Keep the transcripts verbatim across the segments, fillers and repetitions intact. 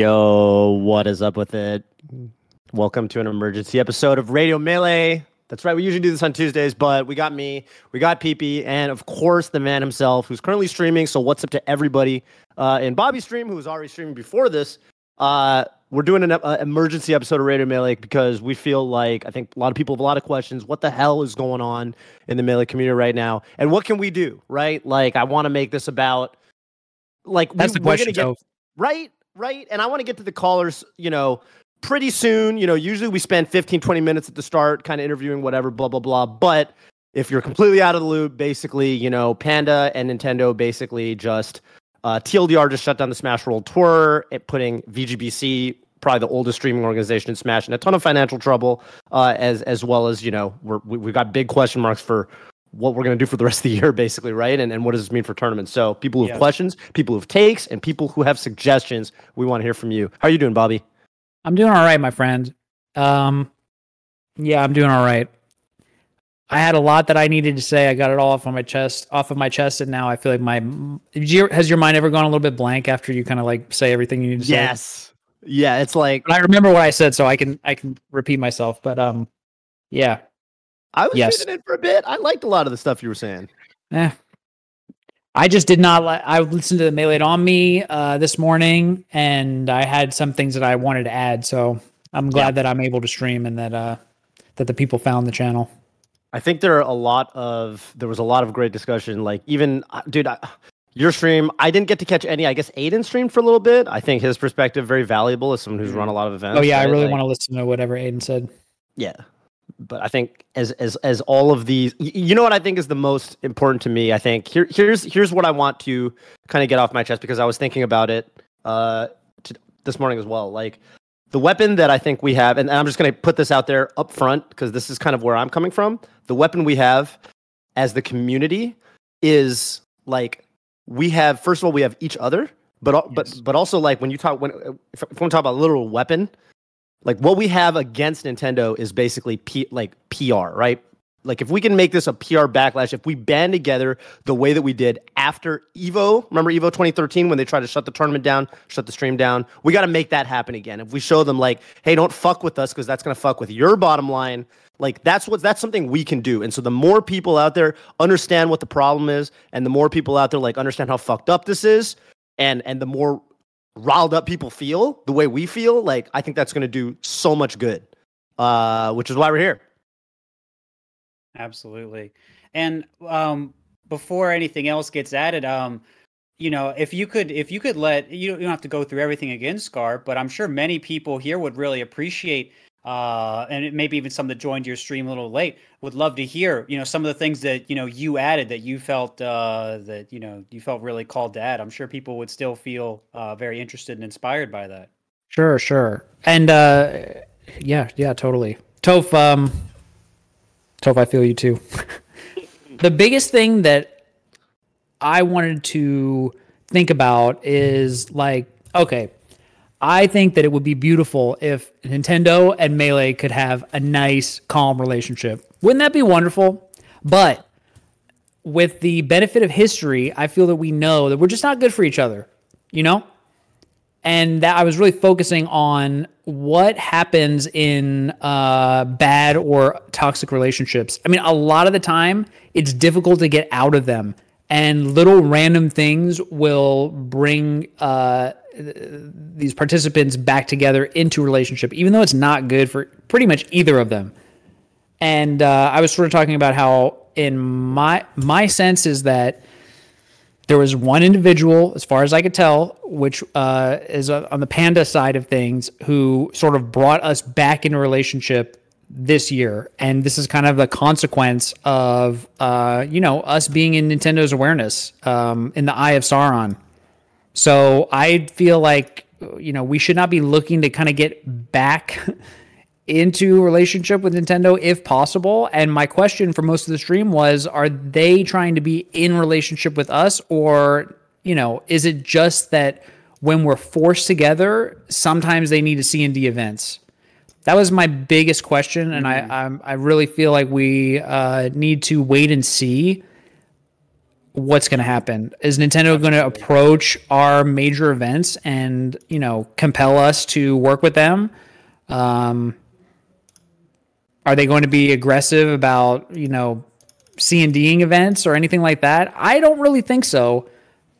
Yo, what is up with it? Welcome to an emergency episode of Radio Melee. That's right, we usually do this on Tuesdays, but we got me, we got P P, and of course the man himself, who's currently streaming, so what's up to everybody uh, in Bobby's stream, who was already streaming before this. Uh, we're doing an uh, emergency episode of Radio Melee because we feel like, I think a lot of people have a lot of questions. What the hell is going on in the Melee community right now? And what can we do, right? Like, I want to make this about, like, that's we, the question, we're going to get... Right, right. And I want to get to the callers, you know, pretty soon. You know, usually we spend fifteen, twenty minutes at the start kind of interviewing whatever, blah, blah, blah. But if you're completely out of the loop, basically, you know, Panda and Nintendo basically just uh, T L D R just shut down the Smash World Tour, and putting V G B C, probably the oldest streaming organization in Smash, in a ton of financial trouble, uh, as as well as, you know, we're, we, we've got big question marks for what we're going to do for the rest of the year, basically, right? And and what does this mean for tournaments? So people who have yeah. questions, people who have takes, and people who have suggestions, we want to hear from you. How are you doing, Bobby? I'm doing all right, my friend. Um, yeah, I'm doing all right. I had a lot that I needed to say. I got it all off on my chest, off of my chest, and now I feel like my... Has your mind ever gone a little bit blank after you kind of like say everything you need to say? Yes. Yeah, it's like... But I remember what I said, so I can I can repeat myself, but um, yeah. I was yes. shooting it for a bit. I liked a lot of the stuff you were saying. Yeah, I just did not like... I listened to the Melee on me uh, this morning, and I had some things that I wanted to add. So I'm glad yeah. that I'm able to stream and that uh, that the people found the channel. I think there are a lot of there was a lot of great discussion. Like even, dude, I, your stream. I didn't get to catch any. I guess Aiden streamed for a little bit. I think his perspective very valuable as someone who's run a lot of events. Oh yeah, right? I really like, want to listen to whatever Aiden said. Yeah. But I think as as as all of these, you know what I think is the most important to me. I think here here's here's what I want to kind of get off my chest because I was thinking about it uh, to, this morning as well. Like the weapon that I think we have, and, and I'm just going to put this out there up front because this is kind of where I'm coming from. The weapon we have as the community is like we have. First of all, we have each other, but yes. but but also like when you talk when if, if we talk about a literal weapon. Like what we have against Nintendo is basically P- like P R, right? Like if we can make this a P R backlash, if we band together the way that we did after Evo, remember Evo twenty thirteen when they tried to shut the tournament down, shut the stream down, we got to make that happen again. If we show them like, hey, don't fuck with us because that's going to fuck with your bottom line. Like that's what that's something we can do. And so the more people out there understand what the problem is and the more people out there like understand how fucked up this is and and the more riled up people feel the way we feel, like I think that's going to do so much good, uh which is why we're here. Absolutely. And um before anything else gets added, um you know, if you could if you could let you don't, you don't have to go through everything again, Scar, but I'm sure many people here would really appreciate uh and maybe even some that joined your stream a little late would love to hear, you know, some of the things that, you know, you added that you felt uh that, you know, you felt really called to add. I'm sure people would still feel uh very interested and inspired by that. Sure sure and uh yeah yeah totally. Toph um Toph I feel you too. The biggest thing that I wanted to think about is like, okay, I think that it would be beautiful if Nintendo and Melee could have a nice, calm relationship. Wouldn't that be wonderful? But with the benefit of history, I feel that we know that we're just not good for each other, you know? And that I was really focusing on what happens in uh, bad or toxic relationships. I mean, a lot of the time, it's difficult to get out of them. And little random things will bring... Uh, these participants back together into relationship, even though it's not good for pretty much either of them. And uh, I was sort of talking about how in my, my sense is that there was one individual, as far as I could tell, which uh, is uh, on the Panda side of things, who sort of brought us back into relationship this year. And this is kind of the consequence of, uh, you know, us being in Nintendo's awareness, um, in the eye of Sauron. So I feel like, you know, we should not be looking to kind of get back into relationship with Nintendo if possible. And my question for most of the stream was, are they trying to be in relationship with us? Or, you know, is it just that when we're forced together, sometimes they need to C and D events? That was my biggest question. And mm-hmm. I, I I really feel like we uh, need to wait and see what's going to happen. Is Nintendo going to approach our major events and, you know, compel us to work with them? Um, are they going to be aggressive about, you know, C and D-ing events or anything like that? I don't really think so.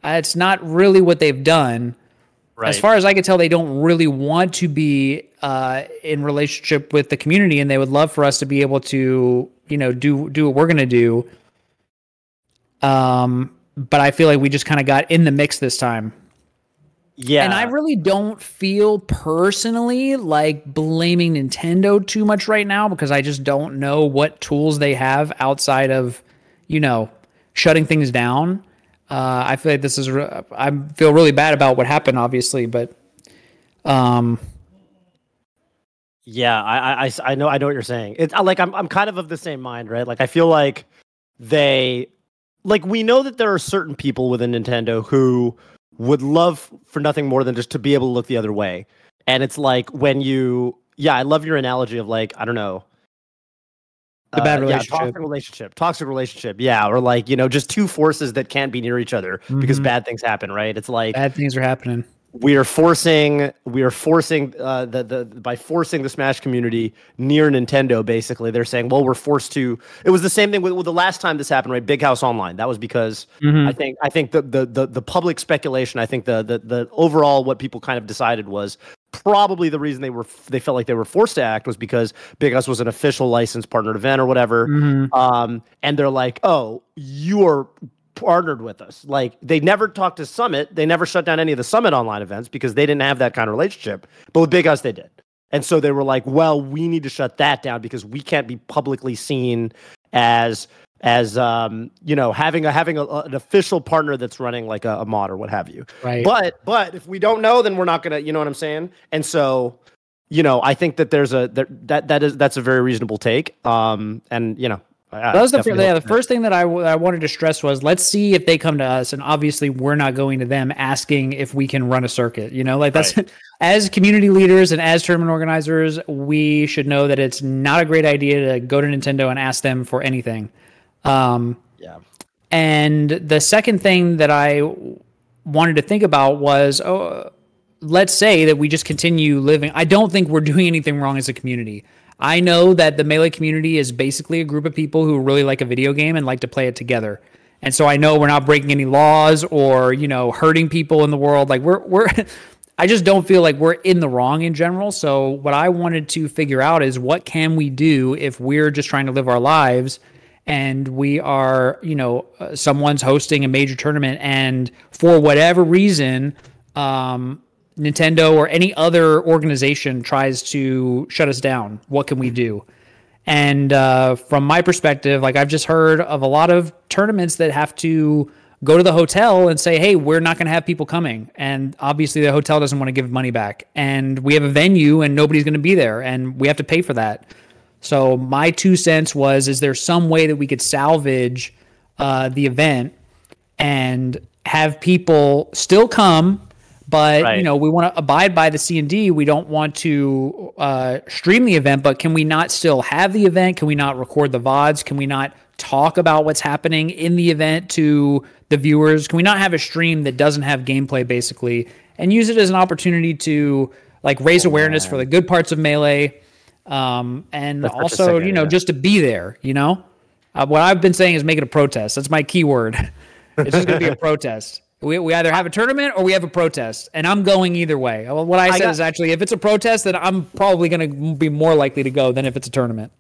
Uh, it's not really what they've done. Right. As far as I could tell, they don't really want to be uh, in relationship with the community, and they would love for us to be able to, you know, do do what we're going to do. Um, but I feel like we just kind of got in the mix this time. Yeah. And I really don't feel personally like blaming Nintendo too much right now, because I just don't know what tools they have outside of, you know, shutting things down. Uh, I feel like this is. Re- I feel really bad about what happened, obviously, but. Um, yeah, I, I, I know I know what you're saying. It's like I'm I'm kind of of the same mind, right? Like I feel like they, like we know that there are certain people within Nintendo who would love for nothing more than just to be able to look the other way, and it's like when you, yeah, I love your analogy of like I don't know. The bad relationship. Uh, yeah, toxic relationship, toxic relationship, yeah, or like, you know, just two forces that can't be near each other mm-hmm. because bad things happen, right? It's like bad things are happening. We are forcing, we are forcing uh, the the by forcing the Smash community near Nintendo. Basically, they're saying, well, we're forced to. It was the same thing with, with the last time this happened, right? Big House Online. That was because mm-hmm. I think I think the the the, the public speculation. I think the, the the overall what people kind of decided was. Probably the reason they were they felt like they were forced to act was because Big House was an official licensed partnered event or whatever, mm-hmm. um, and they're like, "Oh, you are partnered with us." Like they never talked to Summit, they never shut down any of the Summit online events because they didn't have that kind of relationship. But with Big House, they did, and so they were like, "Well, we need to shut that down because we can't be publicly seen as as um, you know having a having a, an official partner that's running like a, a mod or what have you." Right. But but if we don't know, then we're not gonna. You know what I'm saying? And so, you know, I think that there's a there, that that is that's a very reasonable take. Um, and you know, I, that was the first, yeah, the first thing that I, w- I wanted to stress was let's see if they come to us, and obviously we're not going to them asking if we can run a circuit. You know, like that's right. As community leaders and as tournament organizers, we should know that it's not a great idea to go to Nintendo and ask them for anything. Um, yeah. And the second thing that I wanted to think about was, oh, let's say that we just continue living. I don't think we're doing anything wrong as a community. I know that the Melee community is basically a group of people who really like a video game and like to play it together. And so I know we're not breaking any laws or, you know, hurting people in the world. Like we're, we're, I just don't feel like we're in the wrong in general. So what I wanted to figure out is what can we do if we're just trying to live our lives and we are, you know, uh, someone's hosting a major tournament, and for whatever reason, um, Nintendo or any other organization tries to shut us down. What can we do? And uh, from my perspective, like I've just heard of a lot of tournaments that have to go to the hotel and say, hey, we're not going to have people coming. And obviously the hotel doesn't want to give money back. And we have a venue and nobody's going to be there, and we have to pay for that. So my two cents was, is there some way that we could salvage uh, the event and have people still come, but, right. you know, we want to abide by the C and D. We don't want to uh, stream the event, but can we not still have the event? Can we not record the V O Ds? Can we not talk about what's happening in the event to the viewers? Can we not have a stream that doesn't have gameplay, basically, and use it as an opportunity to, like, raise oh, awareness man. for the good parts of Melee? Um, and that's also, second, you know, yeah. just to be there, you know, uh, what I've been saying is make it a protest. That's my key word. It's just going to be a protest. We we either have a tournament or we have a protest, and I'm going either way. Well, what I, I said got, is actually, if it's a protest, then I'm probably going to be more likely to go than if it's a tournament.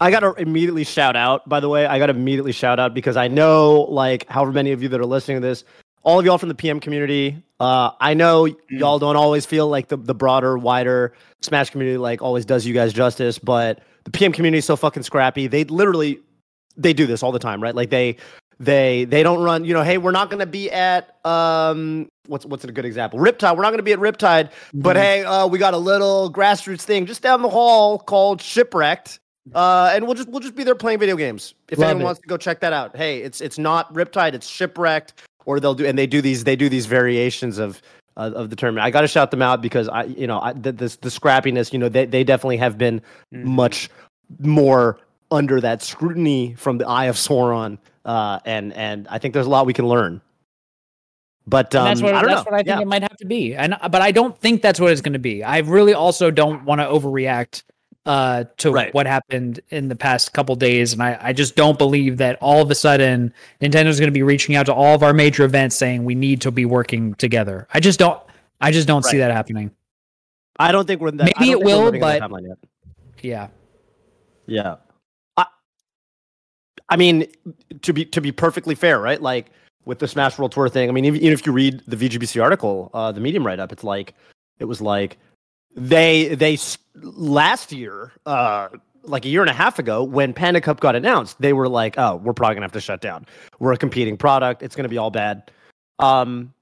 I got to immediately shout out, by the way, I got to immediately shout out because I know like however many of you that are listening to this, all of y'all from the P M community, uh, I know y'all don't always feel like the, the broader, wider Smash community like always does you guys justice, but the P M community is so fucking scrappy. They literally, they do this all the time, right? Like they, they, they don't run. You know, hey, we're not gonna be at um, what's what's a good example? Riptide. We're not gonna be at Riptide, mm-hmm. but hey, uh, we got a little grassroots thing just down the hall called Shipwrecked. Uh, and we'll just we'll just be there playing video games. If Love anyone it. wants to go check that out, hey, it's it's not Riptide, it's Shipwrecked. Or they'll do, and they do these, they do these variations of, uh, of the tournament. I got to shout them out because I, you know, I, the, the the scrappiness, you know, they they definitely have been mm. much more under that scrutiny from the Eye of Sauron, uh, and and I think there's a lot we can learn. But um, that's, what, I, don't that's know. what I think yeah. it might have to be, and but I don't think that's what it's going to be. I really also don't want to overreact uh, to right. what happened in the past couple days, and I, I just don't believe that all of a sudden Nintendo's going to be reaching out to all of our major events saying we need to be working together. I just don't. I just don't right. see that happening. I don't think we're in that. Maybe it will, but yeah, yeah. I, I mean, to be to be perfectly fair, right? Like. With the Smash World Tour thing, I mean, even if you read the V G B C article, uh, the Medium write-up, it's like, it was like, they, they last year, uh, like a year and a half ago, when Panda Cup got announced, they were like, oh, we're probably gonna have to shut down. We're a competing product. It's gonna be all bad. Um,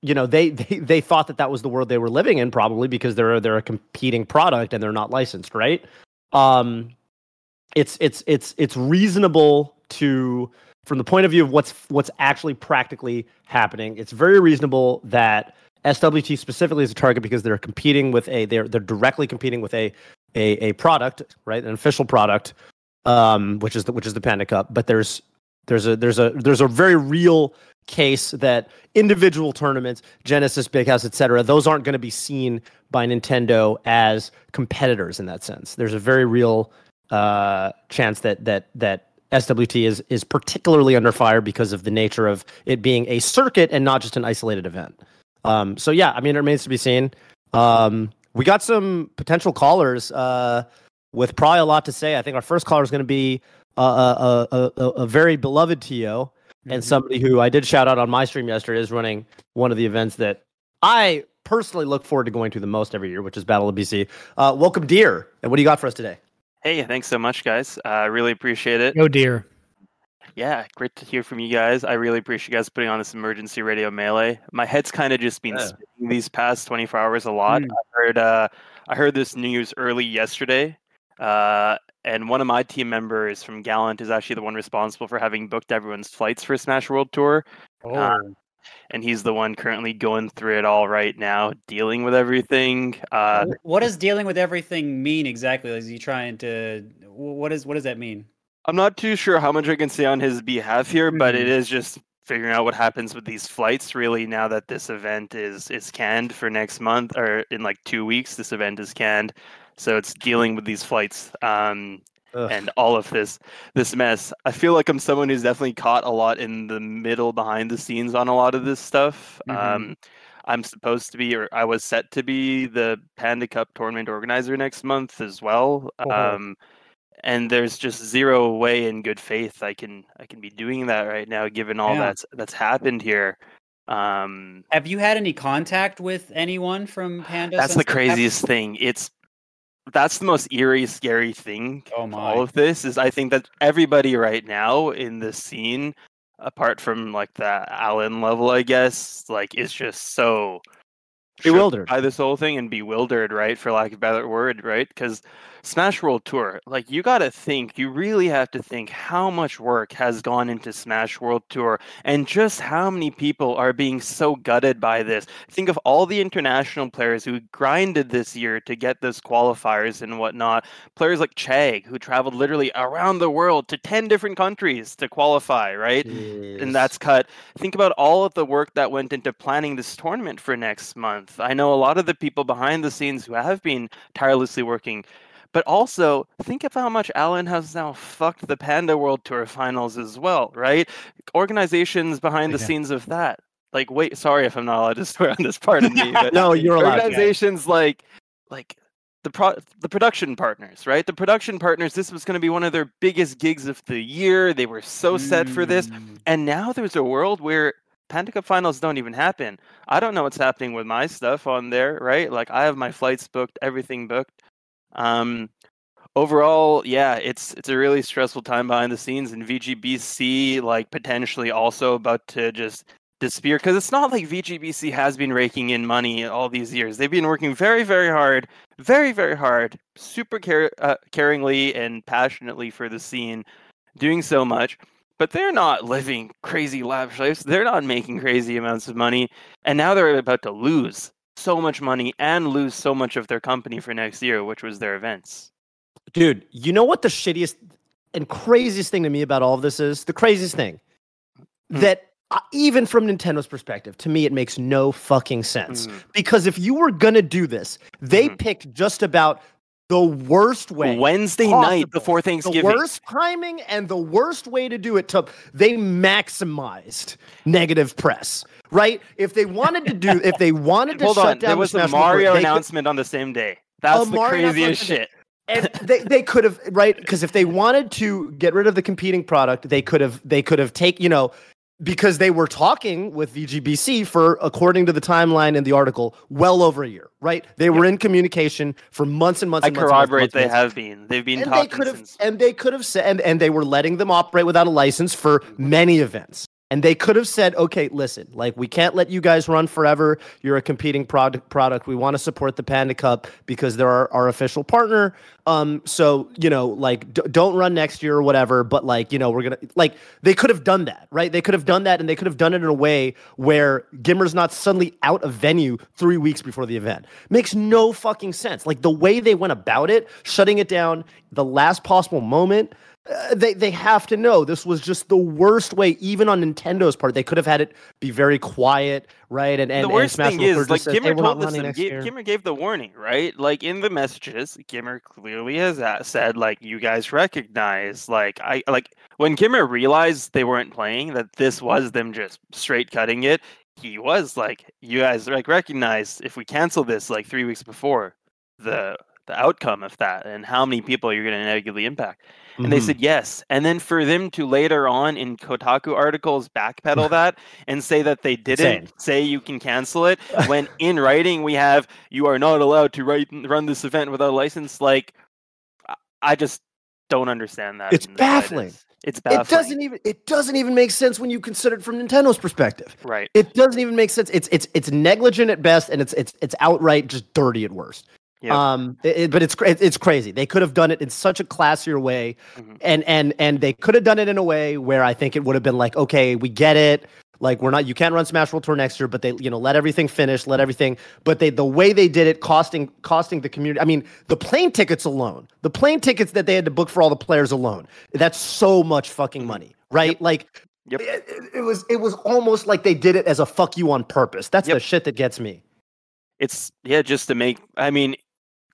you know, they, they, they thought that that was the world they were living in, probably because they're, they're a competing product and they're not licensed, right? Um, it's, it's, it's, it's reasonable to... From the point of view of what's what's actually practically happening, it's very reasonable that S W T specifically is a target because they're competing with a they're they're directly competing with a a, a product, right, an official product, um, which is the, which is the Panda Cup. But there's there's a there's a there's a very real case that individual tournaments, Genesis, Big House, et cetera, those aren't going to be seen by Nintendo as competitors in that sense. There's a very real uh, chance that that that. S W T is is particularly under fire because of the nature of it being a circuit and not just an isolated event. Um, so yeah, I mean, it remains to be seen. Um, we got some potential callers uh, with probably a lot to say. I think our first caller is going to be a, a, a, a, a very beloved T O and mm-hmm. somebody who I did shout out on my stream yesterday is running one of the events that I personally look forward to going to the most every year, which is Battle of B C. Uh, welcome, Deer, and what do you got for us today? Hey, thanks so much, guys. I uh, really appreciate it. Oh, dear. Yeah, great to hear from you guys. I really appreciate you guys putting on this emergency Radio Melee. My head's kind of just been yeah. spinning these past twenty-four hours a lot. Mm. I heard uh, I heard this news early yesterday, uh, and one of my team members from Gallant is actually the one responsible for having booked everyone's flights for Smash World Tour. Oh. Um, and he's the one currently going through it all right now, dealing with everything. Uh, what does dealing with everything mean exactly? Is he trying to... What, is, what does that mean? I'm not too sure how much I can say on his behalf here, but it is just figuring out what happens with these flights, really, now that this event is, is canned for next month, or in like two weeks, this event is canned. So it's dealing with these flights. Um... Ugh. And all of this this mess. I feel like I'm someone who's definitely caught a lot in the middle, behind the scenes on a lot of this stuff. Mm-hmm. Um, I'm supposed to be, or I was set to be, the Panda Cup tournament organizer next month as well. Oh. Um, and there's just zero way in good faith I can I can be doing that right now, given all yeah. that's that's happened here. Um, Have you had any contact with anyone from Panda? That's the craziest thing. It's That's the most eerie, scary thing. Oh my. All of this is, I think that everybody right now in this scene, apart from like the Alan level, I guess, like is just so bewildered by this whole thing and bewildered, right? For lack of a better word, right? Because Smash World Tour, like you got to think, you really have to think how much work has gone into Smash World Tour and just how many people are being so gutted by this. Think of all the international players who grinded this year to get those qualifiers and whatnot. Players like Chag, who traveled literally around the world to ten different countries to qualify, right? Jeez. And that's cut. Think about all of the work that went into planning this tournament for next month. I know a lot of the people behind the scenes who have been tirelessly working. But also, think of how much Alan has now fucked the Panda World Tour finals as well, right? Organizations behind the yeah. scenes of that. Like, wait, sorry if I'm not allowed to swear on this part of me. But no, you're allowed. Organizations yeah. like, like the pro- the production partners, right? The production partners, this was going to be one of their biggest gigs of the year. They were so mm. set for this. And now there's a world where Panda Cup finals don't even happen. I don't know what's happening with my stuff on there, right? Like, I have my flights booked, everything booked. Um, overall, yeah, it's it's a really stressful time behind the scenes, and V G B C like potentially also about to just disappear because it's not like V G B C has been raking in money all these years. They've been working very, very hard, very, very hard, super care, uh, caringly and passionately for the scene, doing so much. But they're not living crazy lavish lives. They're not making crazy amounts of money, and now they're about to lose so much money and lose so much of their company for next year, which was their events. Dude, you know what the shittiest and craziest thing to me about all of this is the craziest thing mm. that uh, even from Nintendo's perspective, to me, it makes no fucking sense. Mm. Because if you were going to do this, they mm. picked just about the worst way. Wednesday possible. night before Thanksgiving. The worst timing and the worst way to do it. To, they maximized negative press, right? If they wanted to do, if they wanted to Hold shut on, down there was the a Mario World, announcement could, on the same day. That's the Mario craziest shit. And they, they could have, right? Because if they wanted to get rid of the competing product, they could have, they could have taken, you know, because they were talking with V G B C for, according to the timeline in the article, well over a year, right? They yeah. were in communication for months and months. I and months corroborate and months, months, they months. have been. They've been and talking they could have, since. And they could have said, and, and they were letting them operate without a license for many events. And they could have said, okay, listen, like, we can't let you guys run forever. You're a competing product. product. We want to support the Panda Cup because they're our, our official partner. Um, so, you know, like, d- don't run next year or whatever. But, like, you know, we're going to, like, they could have done that, right? They could have done that, and they could have done it in a way where Gimmer's not suddenly out of venue three weeks before the event. Makes no fucking sense. Like, the way they went about it, shutting it down the last possible moment, Uh, they they have to know this was just the worst way, even on Nintendo's part. They could have had it be very quiet, right? And and the worst and Smash thing is, like, Gimmer told us, Gimmer gave the warning, right? Like, in the messages, Gimmer clearly has said, like, you guys recognize, like, I like when Gimmer realized they weren't playing, that this was them just straight cutting it. He was like, you guys like recognize if we cancel this like three weeks before the the outcome of that and how many people you're going to negatively impact. And mm-hmm. they said yes. And then for them to later on in Kotaku articles backpedal that and say that they didn't Same. say you can cancel it, when in writing we have, you are not allowed to write, run this event without a license. Like, I just don't understand that. It's baffling. Slightest. It's baffling. It doesn't even it doesn't even make sense when you consider it from Nintendo's perspective. Right. It doesn't even make sense. It's it's it's negligent at best, and it's it's it's outright just dirty at worst. Yep. Um, it, it, but it's it's crazy. They could have done it in such a classier way, mm-hmm. and and and they could have done it in a way where I think it would have been like, okay, we get it. Like, we're not, you can't run Smash World Tour next year, but they, you know, let everything finish, let everything. But they, the way they did it, costing costing the community. I mean, the plane tickets alone, the plane tickets that they had to book for all the players alone, that's so much fucking money, right? Yep. Like, yep. It, it was it was almost like they did it as a fuck you on purpose. That's yep. the shit that gets me. It's yeah, just to make. I mean.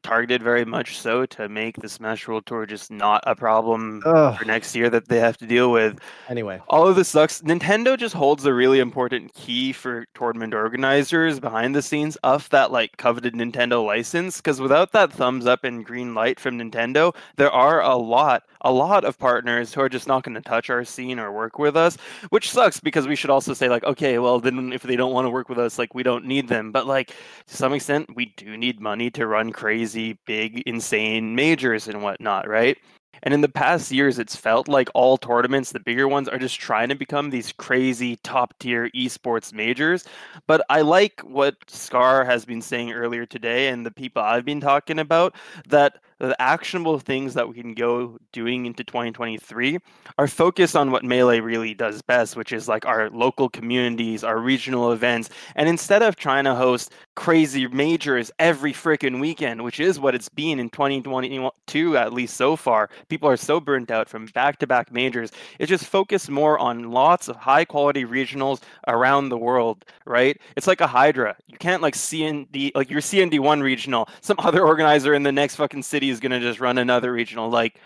Targeted very much so to make the Smash World Tour just not a problem Ugh. for next year that they have to deal with. Anyway, all of this sucks. Nintendo just holds a really important key for tournament organizers behind the scenes of that, like, coveted Nintendo license, because without that thumbs up and green light from Nintendo, there are a lot, a lot of partners who are just not going to touch our scene or work with us, which sucks, because we should also say, like, okay, well, then if they don't want to work with us, like, we don't need them. But, like, to some extent, we do need money to run crazy, big, insane majors and whatnot, right? And in the past years, it's felt like all tournaments, the bigger ones, are just trying to become these crazy top-tier esports majors. But I like what Scar has been saying earlier today, and the people I've been talking about, that the actionable things that we can go doing into twenty twenty-three are focused on what Melee really does best, which is, like, our local communities, our regional events. And instead of trying to host crazy majors every freaking weekend, which is what it's been in twenty twenty-two, at least so far, people are so burnt out from back-to-back majors. It's just focused more on lots of high-quality regionals around the world, right? It's like a Hydra. You can't, like, C N D, like, your C N D one regional, some other organizer in the next fucking city is going to just run another regional. Like,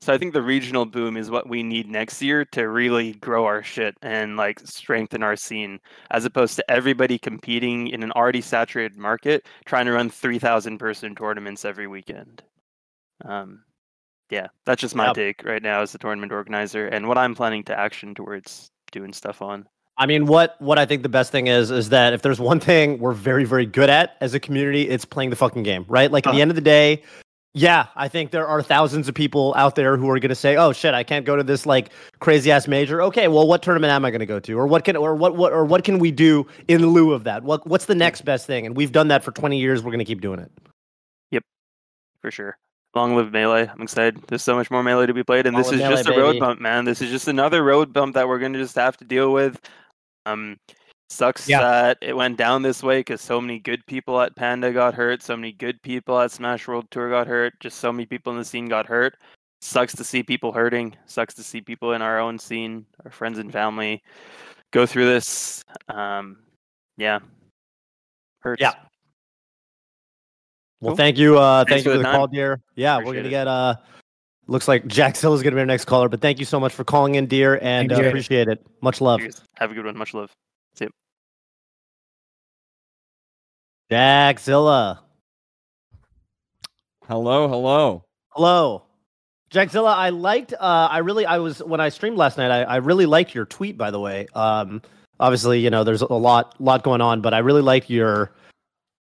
so I think the regional boom is what we need next year to really grow our shit and, like, strengthen our scene, as opposed to everybody competing in an already saturated market trying to run three thousand person tournaments every weekend. Um yeah, that's just my yep. take right now as a tournament organizer, and what I'm planning to action towards doing stuff on. I mean, what what I think the best thing is, is that if there's one thing we're very, very good at as a community, it's playing the fucking game, right? Like, at uh-huh. the end of the day, yeah, I think there are thousands of people out there who are going to say, oh, shit, I can't go to this, like, crazy-ass major. Okay, well, what tournament am I going to go to? Or what can or what, what, or what can we do in lieu of that? What What's the next best thing? And we've done that for twenty years. We're going to keep doing it. Yep, for sure. Long live Melee. I'm excited. There's so much more Melee to be played, and Long this is Melee, just a road baby. bump, man. This is just another road bump that we're going to just have to deal with. Um, sucks yeah. that it went down this way, because so many good people at Panda got hurt, so many good people at Smash World Tour got hurt, just so many people in the scene got hurt. sucks to see people hurting. Sucks to see people in our own scene, our friends and family, go through this. Um, yeah, hurts. Yeah. Well, cool. thank you. Uh, thank you for the call, dear. Yeah, appreciate we're gonna it. get. Uh, looks like Jack Sill is gonna be our next caller, but thank you so much for calling in, dear, and uh, appreciate it. Much love. Cheers. Have a good one. Much love. See you. Jackzilla. Hello, hello, hello, Jackzilla. I liked. Uh, I really. I was when I streamed last night. I, I really liked your tweet. By the way, um, obviously, you know, there's a lot, lot going on, but I really liked your.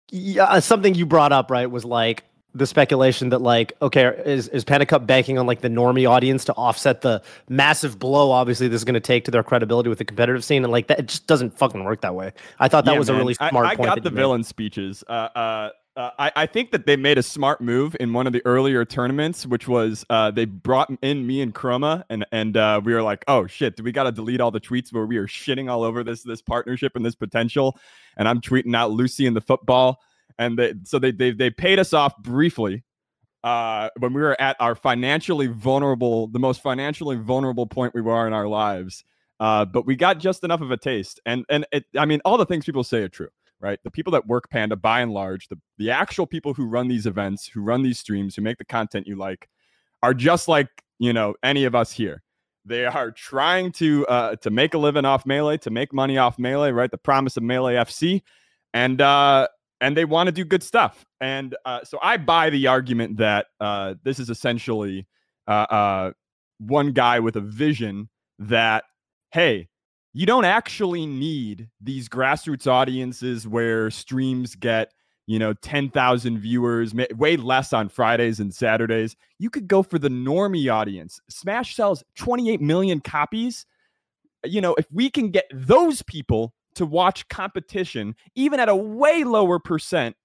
Yeah, something you brought up, right, was like the speculation that like, okay, is is Panda Cup banking on like the normie audience to offset the massive blow? Obviously, this is going to take to their credibility with the competitive scene, and like that, it just doesn't fucking work that way. I thought that yeah, was man. a really smart. I, I point got the villain made. speeches. Uh, uh... Uh, I, I think that they made a smart move in one of the earlier tournaments, which was uh, they brought in me and Chroma, and and uh, we were like, oh shit, we got to delete all the tweets where we are shitting all over this this partnership and this potential. And I'm tweeting out Lucy and the football, and they, so they they they paid us off briefly uh, when we were at our financially vulnerable, the most financially vulnerable point we were in our lives. Uh, but we got just enough of a taste, and and it, I mean, all the things people say are true. Right, the people that work Panda, by and large, the, the actual people who run these events, who run these streams, who make the content you like, are just like, you know, any of us here. They are trying to uh, to make a living off Melee, to make money off Melee, right? The promise of Melee F C, and uh, and they want to do good stuff. And uh, so I buy the argument that uh, this is essentially uh, uh, one guy with a vision that, hey, you don't actually need these grassroots audiences where streams get, you know, ten thousand viewers, way less on Fridays and Saturdays. You could go for the normie audience. Smash sells twenty-eight million copies. You know, if we can get those people to watch competition, even at a way lower percent,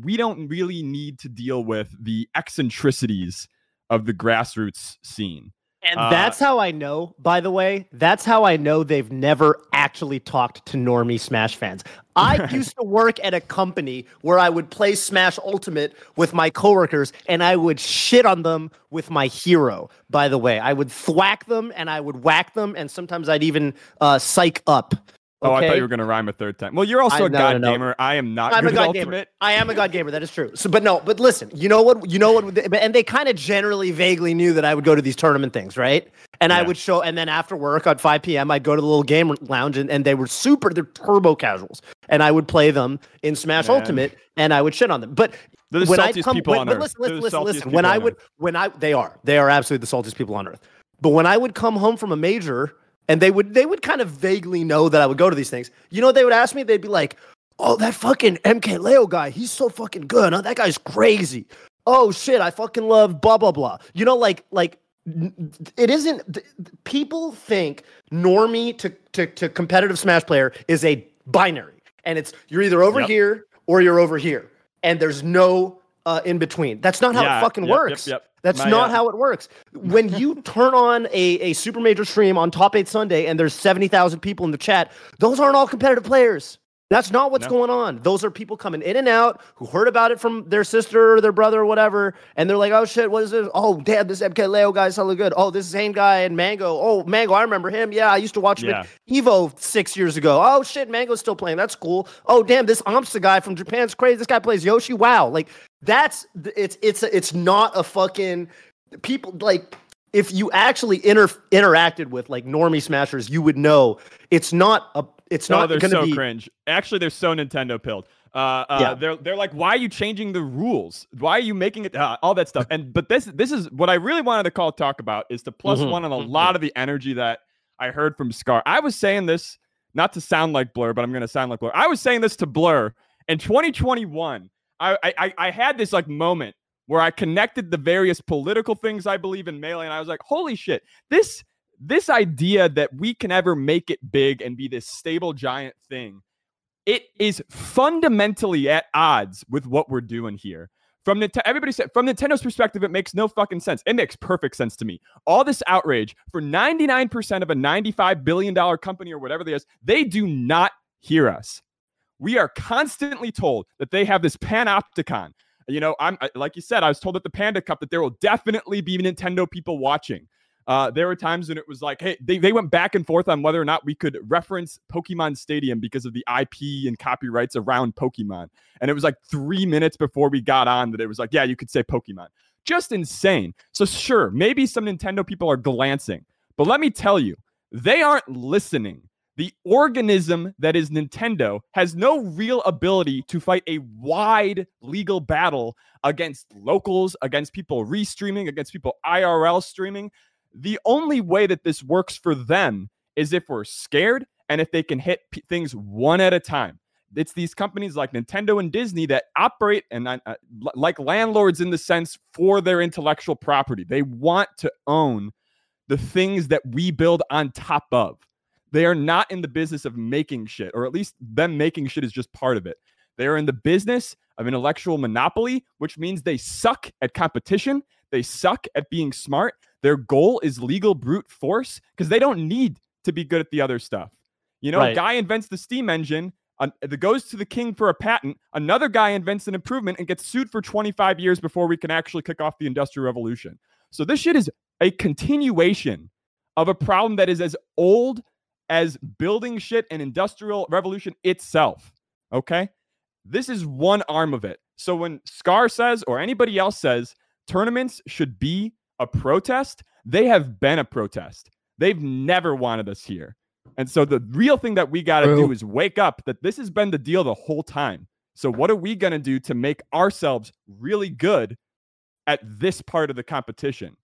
we don't really need to deal with the eccentricities of the grassroots scene. And uh, that's how I know, by the way, that's how I know they've never actually talked to normie Smash fans. I used to work at a company where I would play Smash Ultimate with my coworkers, and I would shit on them with my hero, by the way. I would thwack them, and I would whack them, and sometimes I'd even uh, psych up. Okay? Oh, I thought you were going to rhyme a third time. Well, you're also I, a no, god no, no. gamer. I am not I'm good a god Ultimate. Gamer. I am a god gamer. That is true. So, but no, but listen, you know what? You know what? And they kind of generally vaguely knew that I would go to these tournament things, right? And yeah. I would show, and then after work at five p.m., I'd go to the little game lounge, and, and they were super, they're turbo casuals. And I would play them in Smash Man. Ultimate, and I would shit on them. But they're the when saltiest I come, people when, on but listen, earth. Listen, listen, when I would, earth. when I, they are, they are absolutely the saltiest people on earth. But when I would come home from a major, and they would they would kind of vaguely know that I would go to these things. You know what they would ask me? They'd be like, oh, that fucking M K Leo guy, he's so fucking good. Huh? That guy's crazy. Oh, shit, I fucking love blah, blah, blah. You know, like, like it isn't... Th- people think normie to, to, to competitive Smash player is a binary. And it's you're either over yep. here or you're over here. And there's no uh, in between. That's not how yeah, it fucking yep, works. Yep, yep. That's My, not uh, how it works. When you turn on a, a super major stream on Top eight Sunday and there's seventy thousand people in the chat, those aren't all competitive players. That's not what's no. going on. Those are people coming in and out who heard about it from their sister or their brother or whatever, and they're like, oh, shit, what is this? Oh, damn, this M K Leo guy's hella good. Oh, this Zane guy and Mango. Oh, Mango, I remember him. Yeah, I used to watch him yeah. at Evo six years ago. Oh, shit, Mango's still playing. That's cool. Oh, damn, this Omsa guy from Japan's crazy. This guy plays Yoshi. Wow. Like, That's it's it's it's not a fucking people like if you actually inter, interacted with like normie smashers, you would know it's not a it's no, not they're gonna so be cringe. Actually, they're so Nintendo pilled. Uh, uh, yeah. they're they're like, why are you changing the rules? Why are you making it uh, all that stuff? And but this this is what I really wanted to call talk about is the plus mm-hmm. one on a lot of the energy that I heard from Scar. I was saying this not to sound like Blur, but I'm gonna sound like Blur. I was saying this to Blur in twenty twenty-one. I, I I had this like moment where I connected the various political things I believe in Melee, and I was like, holy shit, this this idea that we can ever make it big and be this stable giant thing, it is fundamentally at odds with what we're doing here. From the everybody said from Nintendo's perspective, it makes no fucking sense. It makes perfect sense to me. All this outrage for ninety-nine percent of a ninety-five billion dollars company or whatever they is, they do not hear us. We are constantly told that they have this panopticon You know, I'm I, like you said, I was told at the Panda Cup that there will definitely be Nintendo people watching. Uh, there were times when it was like, hey, they, they went back and forth on whether or not we could reference Pokemon Stadium because of the I P and copyrights around Pokemon. And it was like three minutes before we got on that it was like, yeah, you could say Pokemon. Just insane. So sure, maybe some Nintendo people are glancing, but let me tell you, they aren't listening. The organism that is Nintendo has no real ability to fight a wide legal battle against locals, against people restreaming, against people I R L streaming. The only way that this works for them is if we're scared and if they can hit p- things one at a time. It's these companies like Nintendo and Disney that operate and uh, like landlords in the sense for their intellectual property. They want to own the things that we build on top of. They are not in the business of making shit, or at least them making shit is just part of it. They are in the business of intellectual monopoly, which means they suck at competition. They suck at being smart. Their goal is legal brute force because they don't need to be good at the other stuff. You know, right. A guy invents the steam engine uh, that goes to the king for a patent. Another guy invents an improvement and gets sued for twenty-five years before we can actually kick off the Industrial Revolution. So this shit is a continuation of a problem that is as old as building shit and Industrial Revolution itself, okay? This is one arm of it. So when Scar says, or anybody else says, tournaments should be a protest, they have been a protest. They've never wanted us here. And so the real thing that we got to do is wake up that this has been the deal the whole time. So what are we going to do to make ourselves really good at this part of the competition?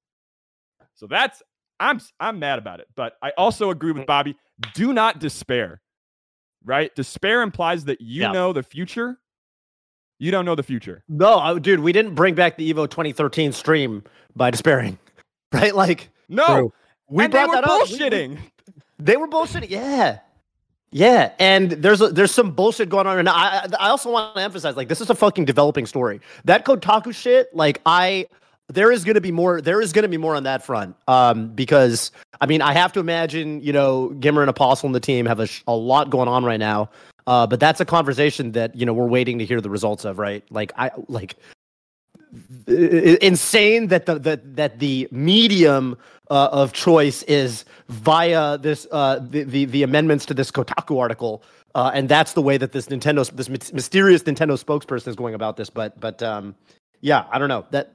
So that's, I'm I'm mad about it, but I also agree with Bobby. Do not despair, right? Despair implies that you yeah. know the future. You don't know the future. No, I, dude, we didn't bring back the Evo twenty thirteen stream by despairing, right? Like, no, bro, we and brought they were that bullshitting. Up. We, we, they were bullshitting. Yeah, yeah. And there's a, there's some bullshit going on. And I I also want to emphasize, like, this is a fucking developing story. That Kotaku shit, like, I. There is going to be more. There is going to be more on that front, um, because I mean, I have to imagine, you know, Gimmer and Apostle and the team have a, a lot going on right now. Uh, but that's a conversation that, you know, we're waiting to hear the results of, right? Like, I like insane that the that that the medium uh, of choice is via this uh, the, the the amendments to this Kotaku article, uh, and that's the way that this Nintendo this mysterious Nintendo spokesperson is going about this. But but um, yeah, I don't know that.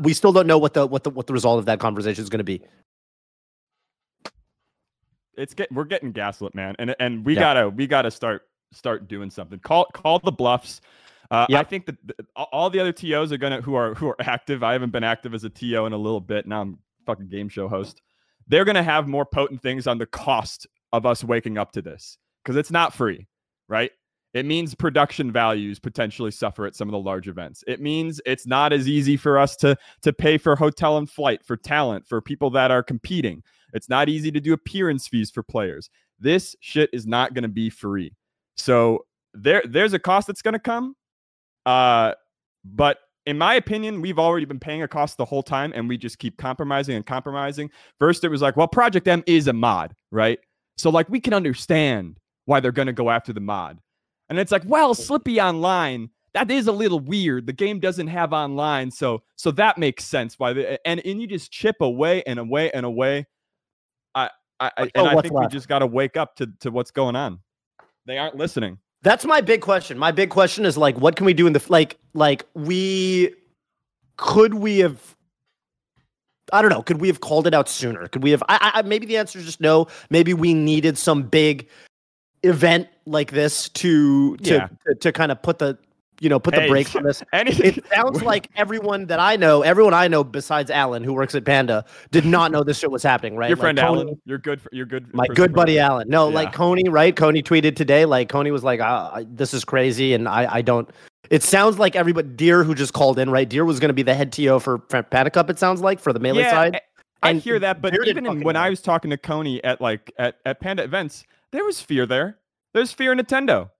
We still don't know what the what the what the result of that conversation is going to be. It's get we're getting gaslit, man, and and we yeah. gotta we gotta start start doing something. Call call the bluffs. Uh, yeah. I think that the, all the other T Os are gonna who are who are active. I haven't been active as a T O in a little bit. Now I'm a fucking game show host. They're gonna have more potent things on the cost of us waking up to this because it's not free, right? It means production values potentially suffer at some of the large events. It means it's not as easy for us to, to pay for hotel and flight, for talent, for people that are competing. It's not easy to do appearance fees for players. This shit is not going to be free. So there, there's a cost that's going to come. Uh, but in my opinion, we've already been paying a cost the whole time, and we just keep compromising and compromising. First, it was like, well, Project M is a mod, right? So like we can understand why they're going to go after the mod. And it's like, well, Slippi online, that is a little weird. The game doesn't have online, so so that makes sense. Why they, and and you just chip away and away and away. I I and oh, I think left? we just got to wake up to to what's going on. They aren't listening. That's my big question. My big question is like, what can we do in the like like we could we have. I don't know. Could we have called it out sooner? Could we have? I, I maybe the answer is just no. Maybe we needed some big event like this to to, yeah. to to kind of put the you know put hey, the brakes on this. Anything. It sounds like everyone that I know, everyone I know besides Alan, who works at Panda, did not know this shit was happening. Right, your like friend Coney, Alan, you're good. For, you're good. My good buddy friend. Alan. No, yeah. like Coney, right? Coney tweeted today. Like Coney was like, ah, "This is crazy," and I I don't. It sounds like everybody. Deer who just called in, right? Deer was going to be the head T O for Panda Cup. It sounds like for the Melee yeah, side. I, I hear that, but even in, when know. I was talking to Coney at like at, at Panda events. There was fear there. There's fear in Nintendo.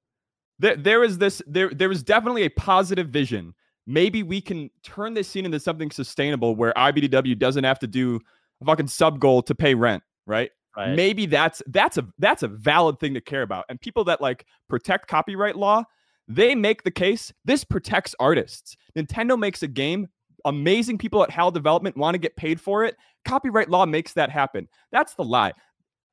There, there is this. There, there was definitely a positive vision. Maybe we can turn this scene into something sustainable where I B D W doesn't have to do a fucking sub goal to pay rent, right? Right. Maybe that's that's a that's a valid thing to care about. And people that like protect copyright law, They make the case, this protects artists. Nintendo makes a game, amazing people at HAL Development want to get paid for it. Copyright law makes that happen. That's the lie.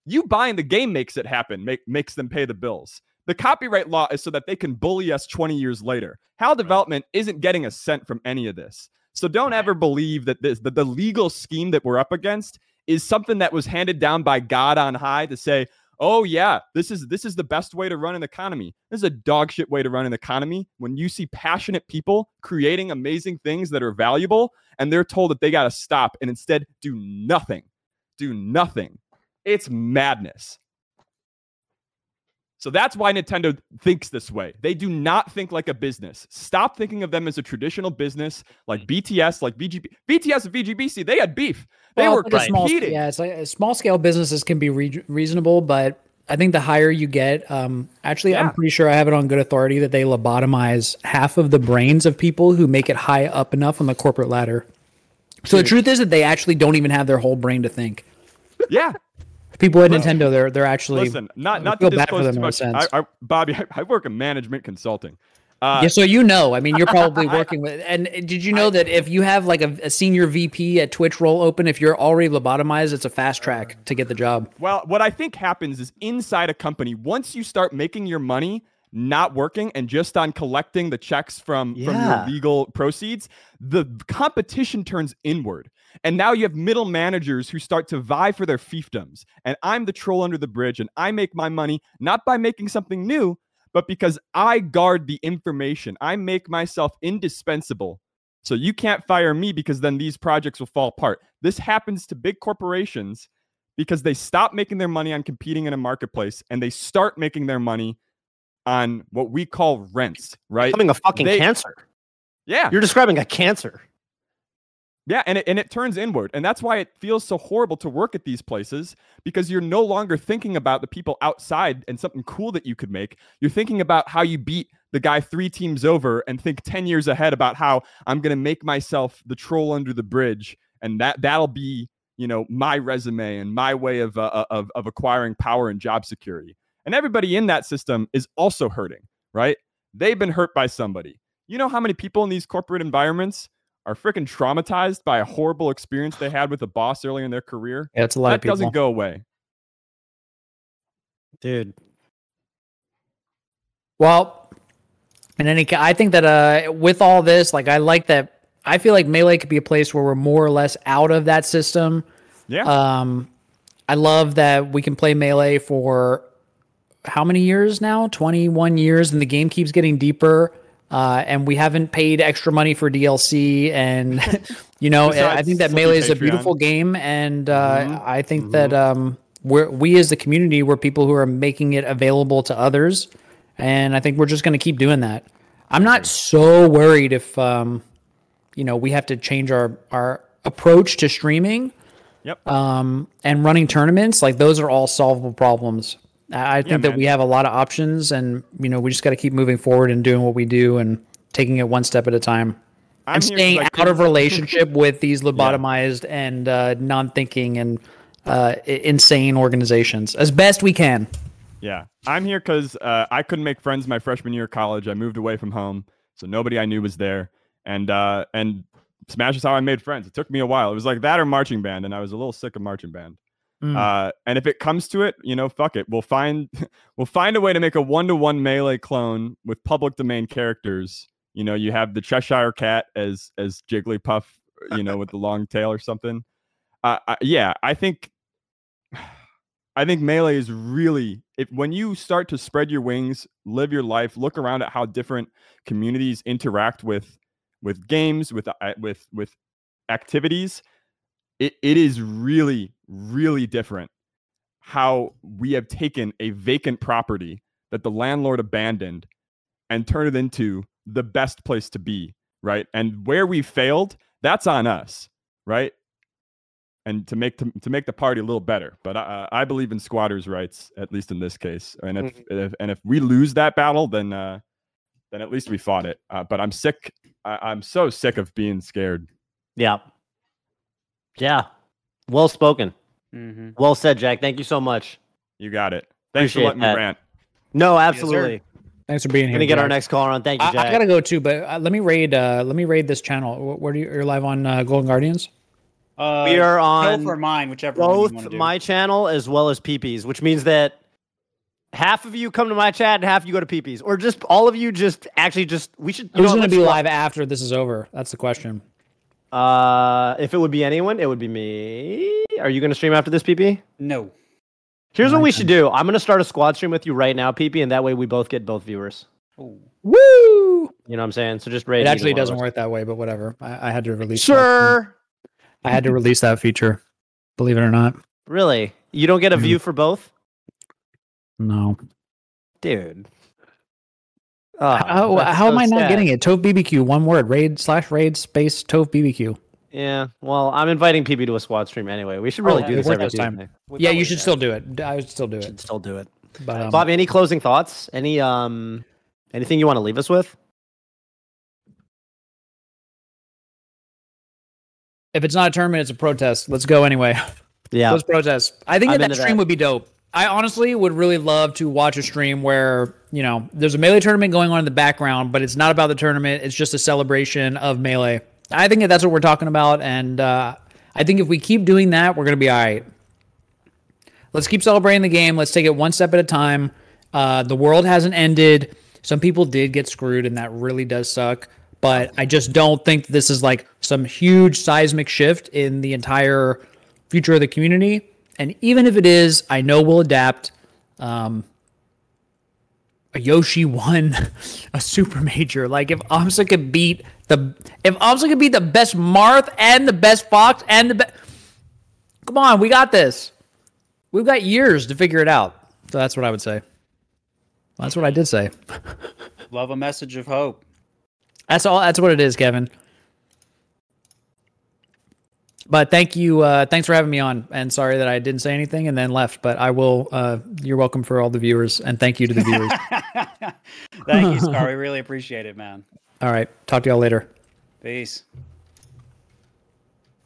You buying the game makes it happen, make, makes them pay the bills. The copyright law is so that they can bully us twenty years later. HAL Development right. isn't getting a cent from any of this. So don't right. ever believe that this that the legal scheme that we're up against is something that was handed down by God on high to say, oh yeah, this is this is the best way to run an economy. This is a dog shit way to run an economy. When you see passionate people creating amazing things that are valuable and they're told that they got to stop and instead do nothing. Do nothing. It's madness. So that's why Nintendo thinks this way. They do not think like a business. Stop thinking of them as a traditional business like B T S, like V G B C. B T S and V G B C, they had beef. They well, were like competing. Yeah, it's like small-scale businesses can be re- reasonable, but I think the higher you get, um, actually, yeah. I'm pretty sure I have it on good authority that they lobotomize half of the brains of people who make it high up enough on the corporate ladder. So Dude. the truth is that they actually don't even have their whole brain to think. Yeah. People at Nintendo, they're they're actually listen. Not not to disclose too much. I, I, Bobby, I, I work in management consulting. Uh, yeah, so you know, I mean, you're probably working with. And did you know I, that if you have like a, a senior V P at Twitch role open, if you're already lobotomized, it's a fast track to get the job. Well, what I think happens is inside a company, once you start making your money not working and just on collecting the checks from yeah. from your legal proceeds, the competition turns inward. And now you have middle managers who start to vie for their fiefdoms. And I'm the troll under the bridge, and I make my money not by making something new, but because I guard the information. I make myself indispensable. So you can't fire me because then these projects will fall apart. This happens to big corporations because they stop making their money on competing in a marketplace, and they start making their money on what we call rents, right? Becoming a fucking they, cancer. Yeah. You're describing a cancer. Yeah, and it, and it turns inward. And that's why it feels so horrible to work at these places, because you're no longer thinking about the people outside and something cool that you could make. You're thinking about how you beat the guy three teams over and think ten years ahead about how I'm going to make myself the troll under the bridge. And that, that'll be, you know, my resume and my way of, uh, of, of acquiring power and job security. And everybody in that system is also hurting, right? They've been hurt by somebody. You know how many people in these corporate environments are freaking traumatized by a horrible experience they had with a boss earlier in their career? Yeah, it's a lot that of people. That doesn't go away. Dude. Well, in any case, I think that uh, with all this, like, I like that. I feel like Melee could be a place where we're more or less out of that system. Yeah. Um, I love that we can play Melee for how many years now? twenty-one years, and the game keeps getting deeper. Uh, and we haven't paid extra money for D L C, and you know, Besides, I think that Melee is a beautiful game, and uh, mm-hmm. I think mm-hmm. that um, we're, we as the community, we're people who are making it available to others, and I think we're just going to keep doing that. I'm not so worried if um, you know, we have to change our our approach to streaming, yep, um, and running tournaments. Like, those are all solvable problems. I think yeah, that man. we have a lot of options, and you know, we just got to keep moving forward and doing what we do and taking it one step at a time. I'm, I'm staying out can... of relationship with these lobotomized yeah. and uh, non-thinking and uh, insane organizations as best we can. Yeah, I'm here because uh, I couldn't make friends my freshman year of college. I moved away from home, so nobody I knew was there, and uh, and Smash is how I made friends. It took me a while. It was like that or marching band, and I was a little sick of marching band. Mm. Uh, and if it comes to it, you know, fuck it. We'll find we'll find a way to make a one-to-one Melee clone with public domain characters. You know, you have the Cheshire Cat as as Jigglypuff, you know, with the long tail or something. Uh, I, yeah, I think I think Melee is really, if when you start to spread your wings, live your life, look around at how different communities interact with with games, with uh, with with activities. It it is really, really different how we have taken a vacant property that the landlord abandoned and turned it into the best place to be, right? And where we failed, that's on us, right? And to make to, to make the party a little better. But I, I believe in squatters' rights, at least in this case. And if, if and if we lose that battle, then uh, then at least we fought it. Uh, but I'm sick. I, I'm so sick of being scared. Yeah. Yeah. Well spoken. Mm-hmm. Well said, Jack. Thank you so much. You got it. Thanks Appreciate for letting that. me rant. No, absolutely. Yes, Thanks for being here. Gonna get Jack. Our next caller on. Thank you, Jack. I, I gotta go too, but uh, let me raid. Uh, let me raid this channel. Where do you? You're live on uh, Golden Guardians. Uh, we are on for mine, whichever both one you do. My channel as well as P P's, which means that half of you come to my chat and half of you go to P P's, or just all of you. Just actually, just we should. Who's gonna be live after this is over? That's the question. Uh, if it would be anyone, it would be me. Are you gonna stream after this, P P? No. Here's what we should do. I'm going to start a squad stream with you right now, P P, and that way we both get both viewers. Ooh. Woo! You know what I'm saying? So just raid. It actually doesn't work that way, but whatever. I, I had to release Sure. That. I had to release that feature, believe it or not. Really? You don't get a view for both? No. Dude. Oh, how how so am I not sad. Getting it? Tove B B Q, one word. Raid slash raid space Tove B B Q. Yeah, well, I'm inviting P B to a squad stream anyway. We should really oh, do this every time. Yeah, you should still do it. I would still do it. Should still do it. But, um, Bob, any closing thoughts? Any um, anything you want to leave us with? If it's not a tournament, it's a protest. Let's go anyway. Yeah, let's protest. I think that, that stream that. would be dope. I honestly would really love to watch a stream where, you know, there's a Melee tournament going on in the background, but it's not about the tournament. It's just a celebration of Melee. I think that's what we're talking about, and uh, I think if we keep doing that, we're going to be all right. Let's keep celebrating the game. Let's take it one step at a time. Uh, the world hasn't ended. Some people did get screwed, and that really does suck, but I just don't think this is like some huge seismic shift in the entire future of the community, and even if it is, I know we'll adapt. Um, a Yoshi won a super major. Like, if Omsa could beat... The if Omsa could be the best Marth and the best Fox and the best, come on, we got this. We've got years to figure it out. So that's what I would say. That's what I did say. Love a message of hope. That's all. That's what it is, Kevin. But thank you. Uh, thanks for having me on. And sorry that I didn't say anything and then left. But I will. Uh, you're welcome for all the viewers, and thank you to the viewers. Thank you, Scar. We really appreciate it, man. All right. Talk to y'all later. Peace.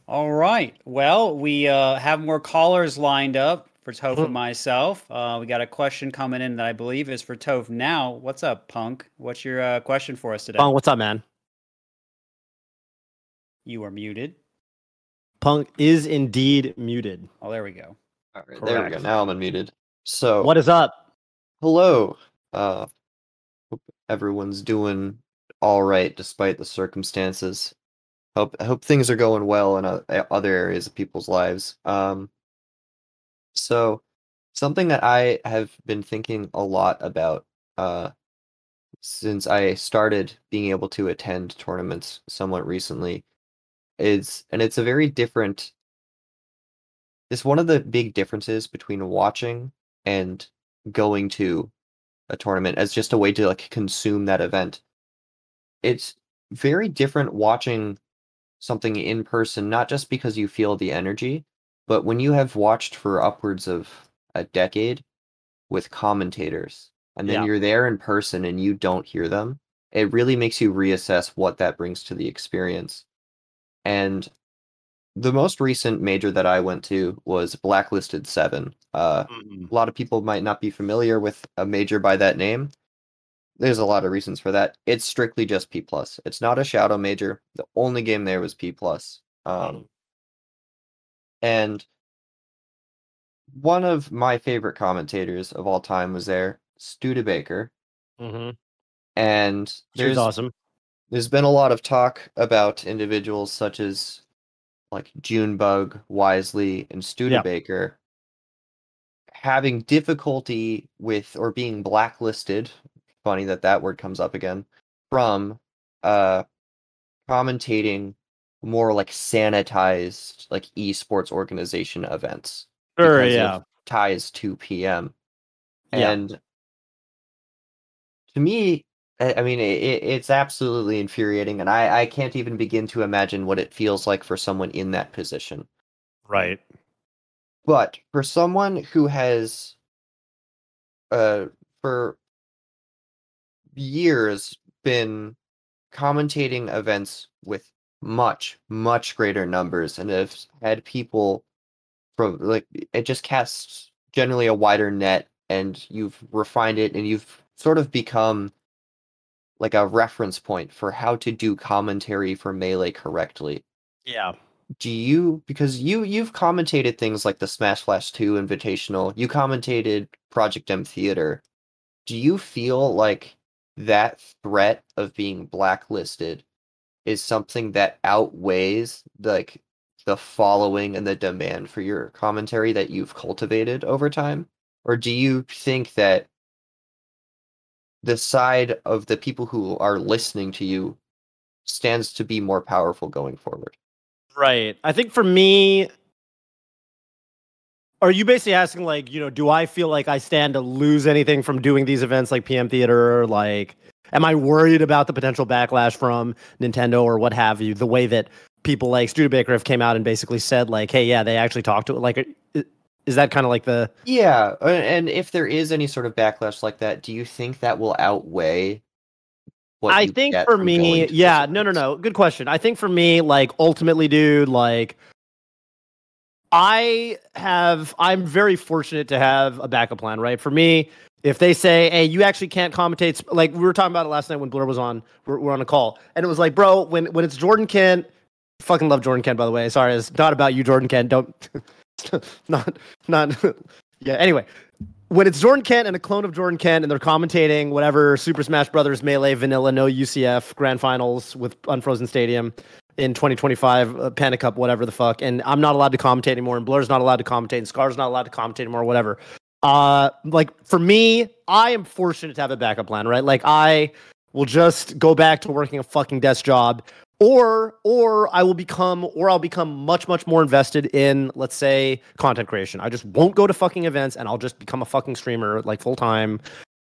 All right. Well, we uh, have more callers lined up for Tove and myself. Uh, we got a question coming in that I believe is for Tove now. What's up, Punk? What's your uh, question for us today? Punk, what's up, man? You are muted. Punk is indeed muted. Oh, there we go. All right, there we go. Now I'm unmuted. So, what is up? Hello. Uh, hope everyone's doing all right, despite the circumstances. Hope hope things are going well in uh, other areas of people's lives. Um, so, something that I have been thinking a lot about uh, since I started being able to attend tournaments somewhat recently is, and it's a very different. It's one of the big differences between watching and going to a tournament as just a way to like consume that event. It's very different watching something in person, not just because you feel the energy, but when you have watched for upwards of a decade with commentators, and then yeah. you're there in person and you don't hear them, it really makes you reassess what that brings to the experience. And the most recent major that I went to was Blacklisted seven. Uh, mm-hmm. A lot of people might not be familiar with a major by that name. There's a lot of reasons for that. It's strictly just P plus. It's not a Shadow Major. The only game there was P plus. Um, and one of my favorite commentators of all time was there, Studebaker. Mm-hmm. And there's, awesome. There's been a lot of talk about individuals such as like Junebug, Wisely, and Studebaker yep. having difficulty with or being blacklisted. Funny that that word comes up again, from uh, commentating more like sanitized, like esports organization events. Sure, yeah. Ties to P M. And yeah. to me, I, I mean, it, it's absolutely infuriating. And I, I can't even begin to imagine what it feels like for someone in that position. Right. But for someone who has, uh, for years been commentating events with much much greater numbers and have had people from like it just casts generally a wider net, and you've refined it and you've sort of become like a reference point for how to do commentary for Melee correctly. Yeah. Do you, because you, you've commentated things like the Smash Flash two Invitational, you commentated Project M Theater. Do you feel like that threat of being blacklisted is something that outweighs like the following and the demand for your commentary that you've cultivated over time? Or do you think that the side of the people who are listening to you stands to be more powerful going forward? Right. I think for me, are you basically asking, like, you know, do I feel like I stand to lose anything from doing these events like P M Theater? Like, am I worried about the potential backlash from Nintendo or what have you? The way that people like Studebaker have came out and basically said, like, hey, yeah, they actually talked to it. Like, is that kind of like the... Yeah, and if there is any sort of backlash like that, do you think that will outweigh... I think for me, yeah, no, no, no. Good question. I think for me, like, ultimately, dude, like, I have, I'm very fortunate to have a backup plan, right? For me, if they say, hey, you actually can't commentate, like, we were talking about it last night when Blur was on, we're, we're on a call, and it was like, bro, when, when it's Jordan Kent, fucking love Jordan Kent, by the way. Sorry, it's not about you, Jordan Kent. Don't, not, not, yeah, anyway. When it's Jordan Kent and a clone of Jordan Kent and they're commentating whatever Super Smash Brothers Melee Vanilla No U C F Grand Finals with Unfrozen Stadium in twenty twenty-five, uh, Panda Cup, whatever the fuck, and I'm not allowed to commentate anymore, and Blur's not allowed to commentate, and Scar's not allowed to commentate anymore, whatever. Uh, like, for me, I am fortunate to have a backup plan, right? Like, I will just go back to working a fucking desk job, or or I will become, or I'll become much, much more invested in, let's say, content creation. I just won't go to fucking events, and I'll just become a fucking streamer, like, full-time.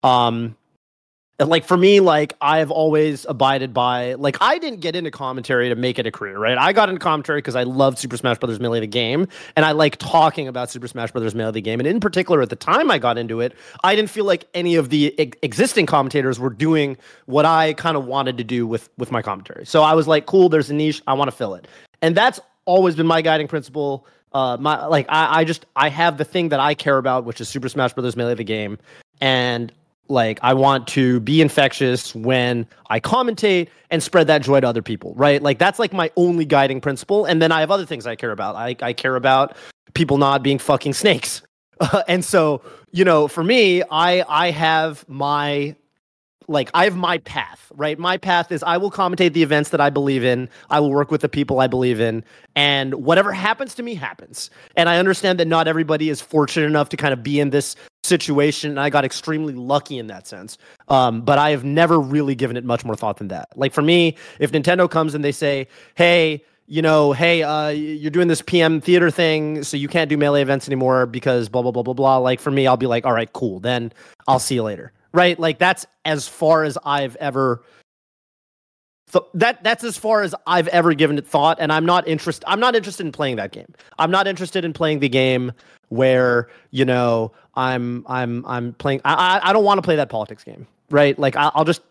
Um, and, like, for me, like, I've always abided by, like, I didn't get into commentary to make it a career, right? I got into commentary because I loved Super Smash Bros. Melee the game, and I like talking about Super Smash Bros. Melee the game, and in particular, at the time I got into it, I didn't feel like any of the ex- existing commentators were doing what I kind of wanted to do with, with my commentary. So I was like, cool, there's a niche, I want to fill it. And that's always been my guiding principle. Uh, my like, I, I just, I have the thing that I care about, which is Super Smash Bros. Melee the game, and like, I want to be infectious when I commentate and spread that joy to other people, right? Like, that's, like, my only guiding principle. And then I have other things I care about. I, I care about people not being fucking snakes. Uh, and so, you know, for me, I I have my... Like, I have my path, right? My path is I will commentate the events that I believe in. I will work with the people I believe in. And whatever happens to me happens. And I understand that not everybody is fortunate enough to kind of be in this situation. And I got extremely lucky in that sense. Um, but I have never really given it much more thought than that. Like, for me, if Nintendo comes and they say, hey, you know, hey, uh, you're doing this P M Theater thing, so you can't do Melee events anymore because blah, blah, blah, blah, blah. Like, for me, I'll be like, all right, cool. Then I'll see you later. Right, like, that's as far as I've ever. Th- that that's as far as I've ever given it thought, and I'm not interest. I'm not interested in playing that game. I'm not interested in playing the game where, you know, I'm I'm I'm playing. I I, I don't want to play that politics game, right? Like, I, I'll just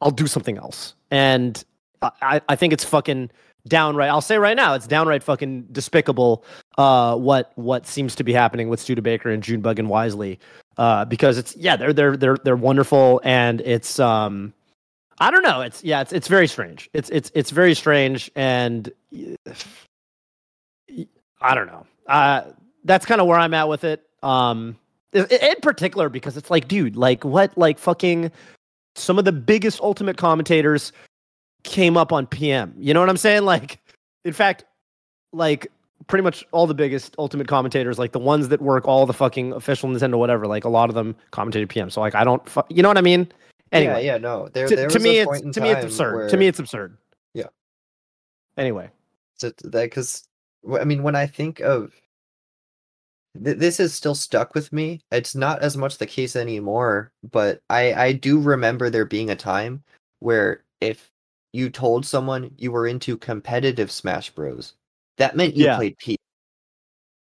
I'll do something else, and I I think it's fucking downright. I'll say right now, it's downright fucking despicable. Uh, what what seems to be happening with Studebaker and Junebug and Wisely. Uh, because it's, yeah, they're, they're, they're, they're wonderful. And it's, um, I don't know. It's, yeah, it's, it's very strange. It's, it's, it's very strange. And I don't know. Uh, that's kind of where I'm at with it. Um, in, in particular, because it's like, dude, like what, like fucking some of the biggest Ultimate commentators came up on P M, you know what I'm saying? Like, in fact, like, pretty much all the biggest Ultimate commentators, like the ones that work all the fucking official Nintendo, whatever, like a lot of them commentated P M. So like, I don't, fu- you know what I mean? Anyway, yeah, yeah, no. There, to, there was to me, a point it's, in to me, it's absurd. Where... To me, it's absurd. Yeah. Anyway, so that because I mean, when I think of th- this, is still stuck with me. It's not as much the case anymore, but I I do remember there being a time where if you told someone you were into competitive Smash Bros. That meant you yeah. played P.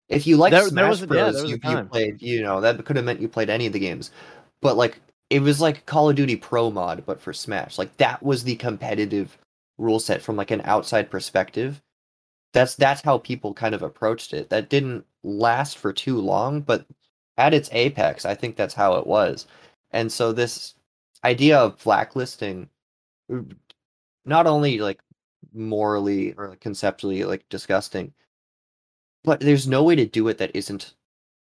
If you liked there, Smash there was, Bros, yeah, you, you played, you know, that could have meant you played any of the games. But, like, it was like Call of Duty Pro Mod, but for Smash. Like, that was the competitive rule set from, like, an outside perspective. That's that's how people kind of approached it. That didn't last for too long, but at its apex, I think that's how it was. And so this idea of blacklisting, not only like morally or like conceptually like disgusting, but there's no way to do it that isn't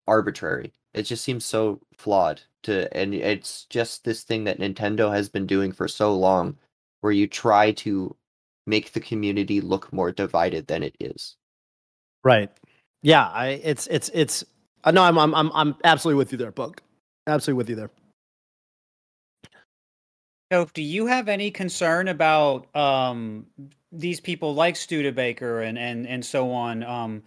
arbitrary. It just seems so flawed to, and it's just this thing that Nintendo has been doing for so long, where you try to make the community look more divided than it is. Right. Yeah. I. It's. It's. It's. Uh, no. I'm. I'm. I'm. I'm absolutely with you there, Buck. Absolutely with you there. So, do you have any concern about um, these people like Studebaker and and and so on? Um,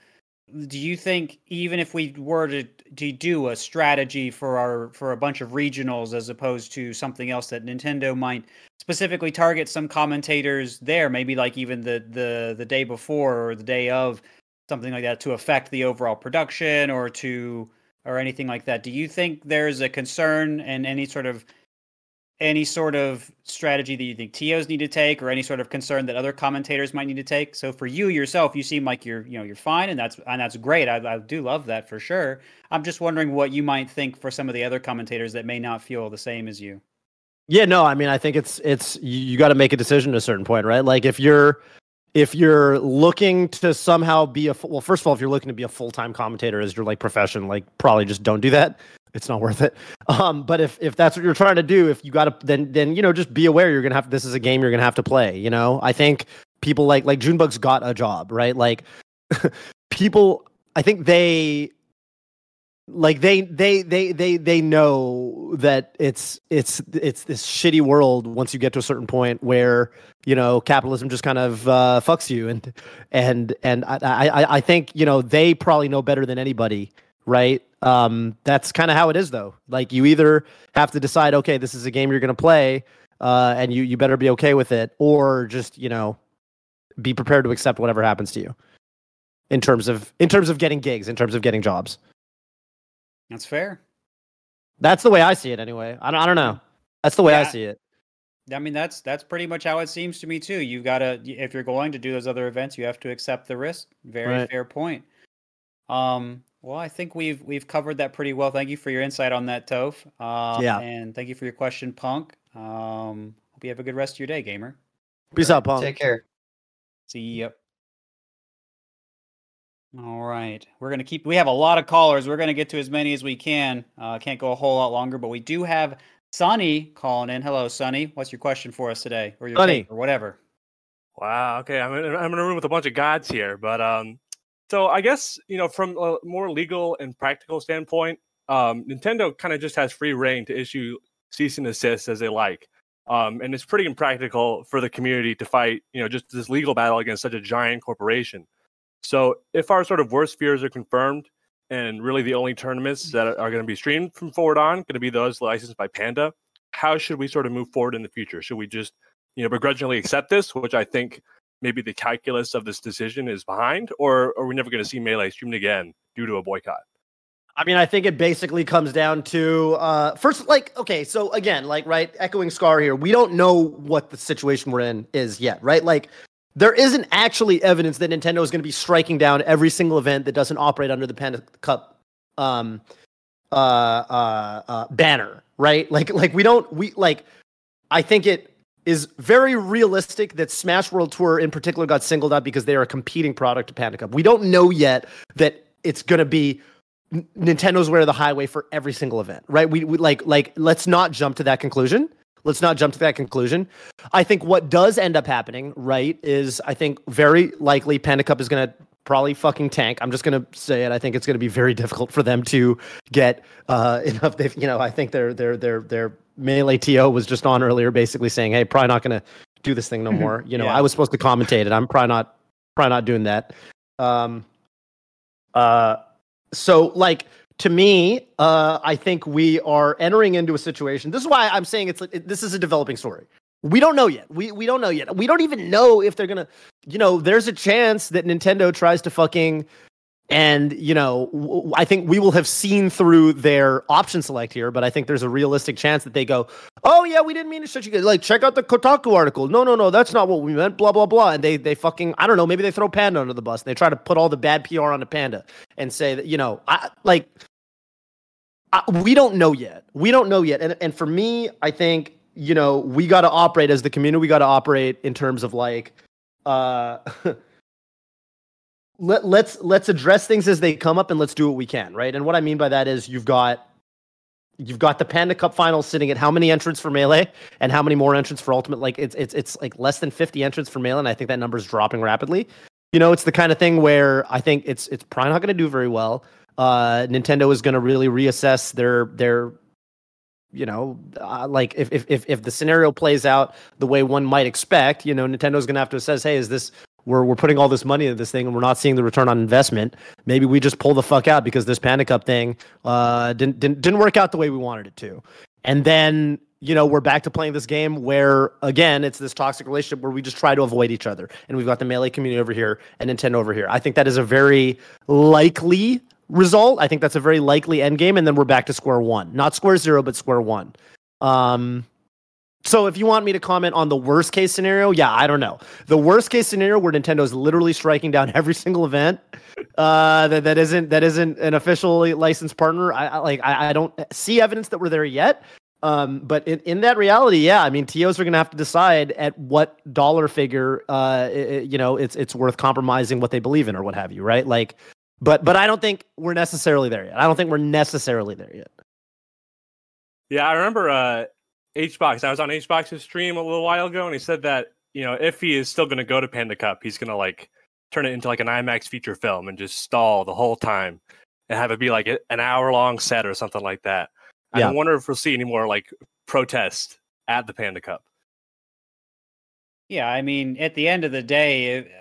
do you think even if we were to, to do a strategy for our for a bunch of regionals as opposed to something else, that Nintendo might specifically target some commentators there, maybe like even the the the day before or the day of, something like that, to affect the overall production or to or anything like that? Do you think there's a concern and any sort of any sort of strategy that you think T Os need to take, or any sort of concern that other commentators might need to take? So for you yourself, you seem like you're, you know, you're fine, and that's and that's great. I, I do love that for sure. I'm just wondering what you might think for some of the other commentators that may not feel the same as you. Yeah, no, I mean, I think it's it's you, you got to make a decision at a certain point, right? Like if you're if you're looking to somehow be a well, first of all, if you're looking to be a full time commentator as your like profession, like probably just don't do that. It's not worth it. Um, but if, if that's what you're trying to do, if you got to, then, then, you know, just be aware you're going to have, this is a game you're going to have to play. You know, I think people like, like Junebug's got a job, right? Like people, I think they, like they, they, they, they, they know that it's, it's, it's this shitty world once you get to a certain point where, you know, capitalism just kind of uh, fucks you. And, and, and I, I, I think, you know, they probably know better than anybody. Right. Um, that's kind of how it is, though. Like you either have to decide, OK, this is a game you're going to play uh, and you, you better be OK with it, or just, you know, be prepared to accept whatever happens to you in terms of in terms of getting gigs, in terms of getting jobs. That's fair. That's the way I see it anyway. I don't, I don't know. That's the way yeah. I see it. I mean, that's that's pretty much how it seems to me, too. You've got to, if you're going to do those other events, you have to accept the risk. Very right. fair point. Um. Well, I think we've we've covered that pretty well. Thank you for your insight on that, Toph. Uh, yeah. And thank you for your question, Punk. Um, hope you have a good rest of your day, gamer. Peace out, Punk. Take care. See you. All right. We're going to keep... We have a lot of callers. We're going to get to as many as we can. Uh, can't go a whole lot longer, but we do have Sonny calling in. Hello, Sonny. What's your question for us today? Or your Sonny. Or whatever. Wow. Okay. I'm in, I'm in a room with a bunch of gods here, but... um. So I guess, you know, from a more legal and practical standpoint, um, Nintendo kind of just has free reign to issue cease and desist as they like. Um, and it's pretty impractical for the community to fight, you know, just this legal battle against such a giant corporation. So if our sort of worst fears are confirmed, and really the only tournaments that are going to be streamed from forward on going to be those licensed by Panda, how should we sort of move forward in the future? Should we just, you know, begrudgingly accept this, which I think... maybe the calculus of this decision is behind, or are we never going to see Melee streamed again due to a boycott? I mean, I think it basically comes down to uh, first, like, okay, so again, like, right, echoing Scar here, we don't know what the situation we're in is yet, right? Like, there isn't actually evidence that Nintendo is going to be striking down every single event that doesn't operate under the Panda Cup um, uh, uh, uh, banner, right? Like, like we don't, we like, I think it. Is very realistic that Smash World Tour in particular got singled out because they are a competing product to Panda Cup. We don't know yet that it's going to be N- Nintendo's way or the highway for every single event, right? We, we like like let's not jump to that conclusion. Let's not jump to that conclusion. I think what does end up happening, right, is I think very likely Panda Cup is going to probably fucking tank. I'm just going to say it. I think it's going to be very difficult for them to get uh, enough. They've, you know, I think they're they're they're they're. Melee T O was just on earlier basically saying, hey, probably not going to do this thing no more. You know, yeah. I was supposed to commentate it. I'm probably not probably not doing that. Um, uh, so, like, to me, uh, I think we are entering into a situation. This is why I'm saying it's it, this is a developing story. We don't know yet. We we don't know yet. We don't even know if they're going to, you know, there's a chance that Nintendo tries to fucking... And, you know, w- I think we will have seen through their option select here, but I think there's a realistic chance that they go, oh, yeah, we didn't mean to shut you guys. Like, check out the Kotaku article. No, no, no, that's not what we meant, blah, blah, blah. And they they fucking, I don't know, maybe they throw Panda under the bus. They try to put all the bad P R on the Panda and say that, you know, I like, I, we don't know yet. We don't know yet. And, and for me, I think, you know, we got to operate as the community. We got to operate in terms of like, uh, let, let's let's address things as they come up and let's do what we can, right? And what I mean by that is you've got you've got the Panda Cup finals sitting at how many entrants for Melee and how many more entrants for Ultimate? Like it's it's it's like less than fifty entrants for Melee, and I think that number is dropping rapidly. You know, it's the kind of thing where I think it's it's probably not going to do very well. Uh, Nintendo is going to really reassess their their. You know, uh, like if, if if the scenario plays out the way one might expect, you know, Nintendo's going to have to assess, hey, is this, we're we're putting all this money into this thing and we're not seeing the return on investment. Maybe we just pull the fuck out because this Panda Cup thing uh, didn't, didn't, didn't work out the way we wanted it to. And then, you know, we're back to playing this game where, again, it's this toxic relationship where we just try to avoid each other. And we've got the Melee community over here and Nintendo over here. I think that is a very likely result. I think that's a very likely end game, and then we're back to square one. Not square zero, but square one. Um, so if you want me to comment on the worst case scenario, yeah, I don't know. The worst case scenario where Nintendo's literally striking down every single event uh, that that isn't that isn't an officially licensed partner. I, I like I, I don't see evidence that we're there yet. Um, but in, in that reality, yeah, I mean, T Os are going to have to decide at what dollar figure, uh, it, you know, it's it's worth compromising what they believe in or what have you, right? Like. But but I don't think we're necessarily there yet. I don't think we're necessarily there yet. Yeah, I remember uh, HBox. I was on HBox's stream a little while ago, and he said that, you know, if he is still going to go to Panda Cup, he's going to like turn it into like an IMAX feature film and just stall the whole time and have it be like an hour long set or something like that. I yeah. wonder if we'll see any more like protests at the Panda Cup. Yeah, I mean, at the end of the day. It,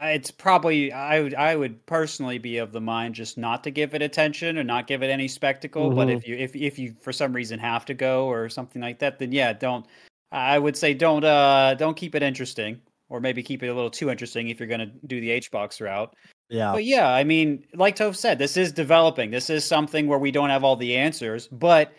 It's probably I would I would personally be of the mind just not to give it attention or not give it any spectacle. Mm-hmm. But if you if if you for some reason have to go or something like that, then yeah, don't. I would say don't uh don't keep it interesting, or maybe keep it a little too interesting if you're going to do the HBox route. Yeah. But yeah, I mean, like Toph said, this is developing. This is something where we don't have all the answers, but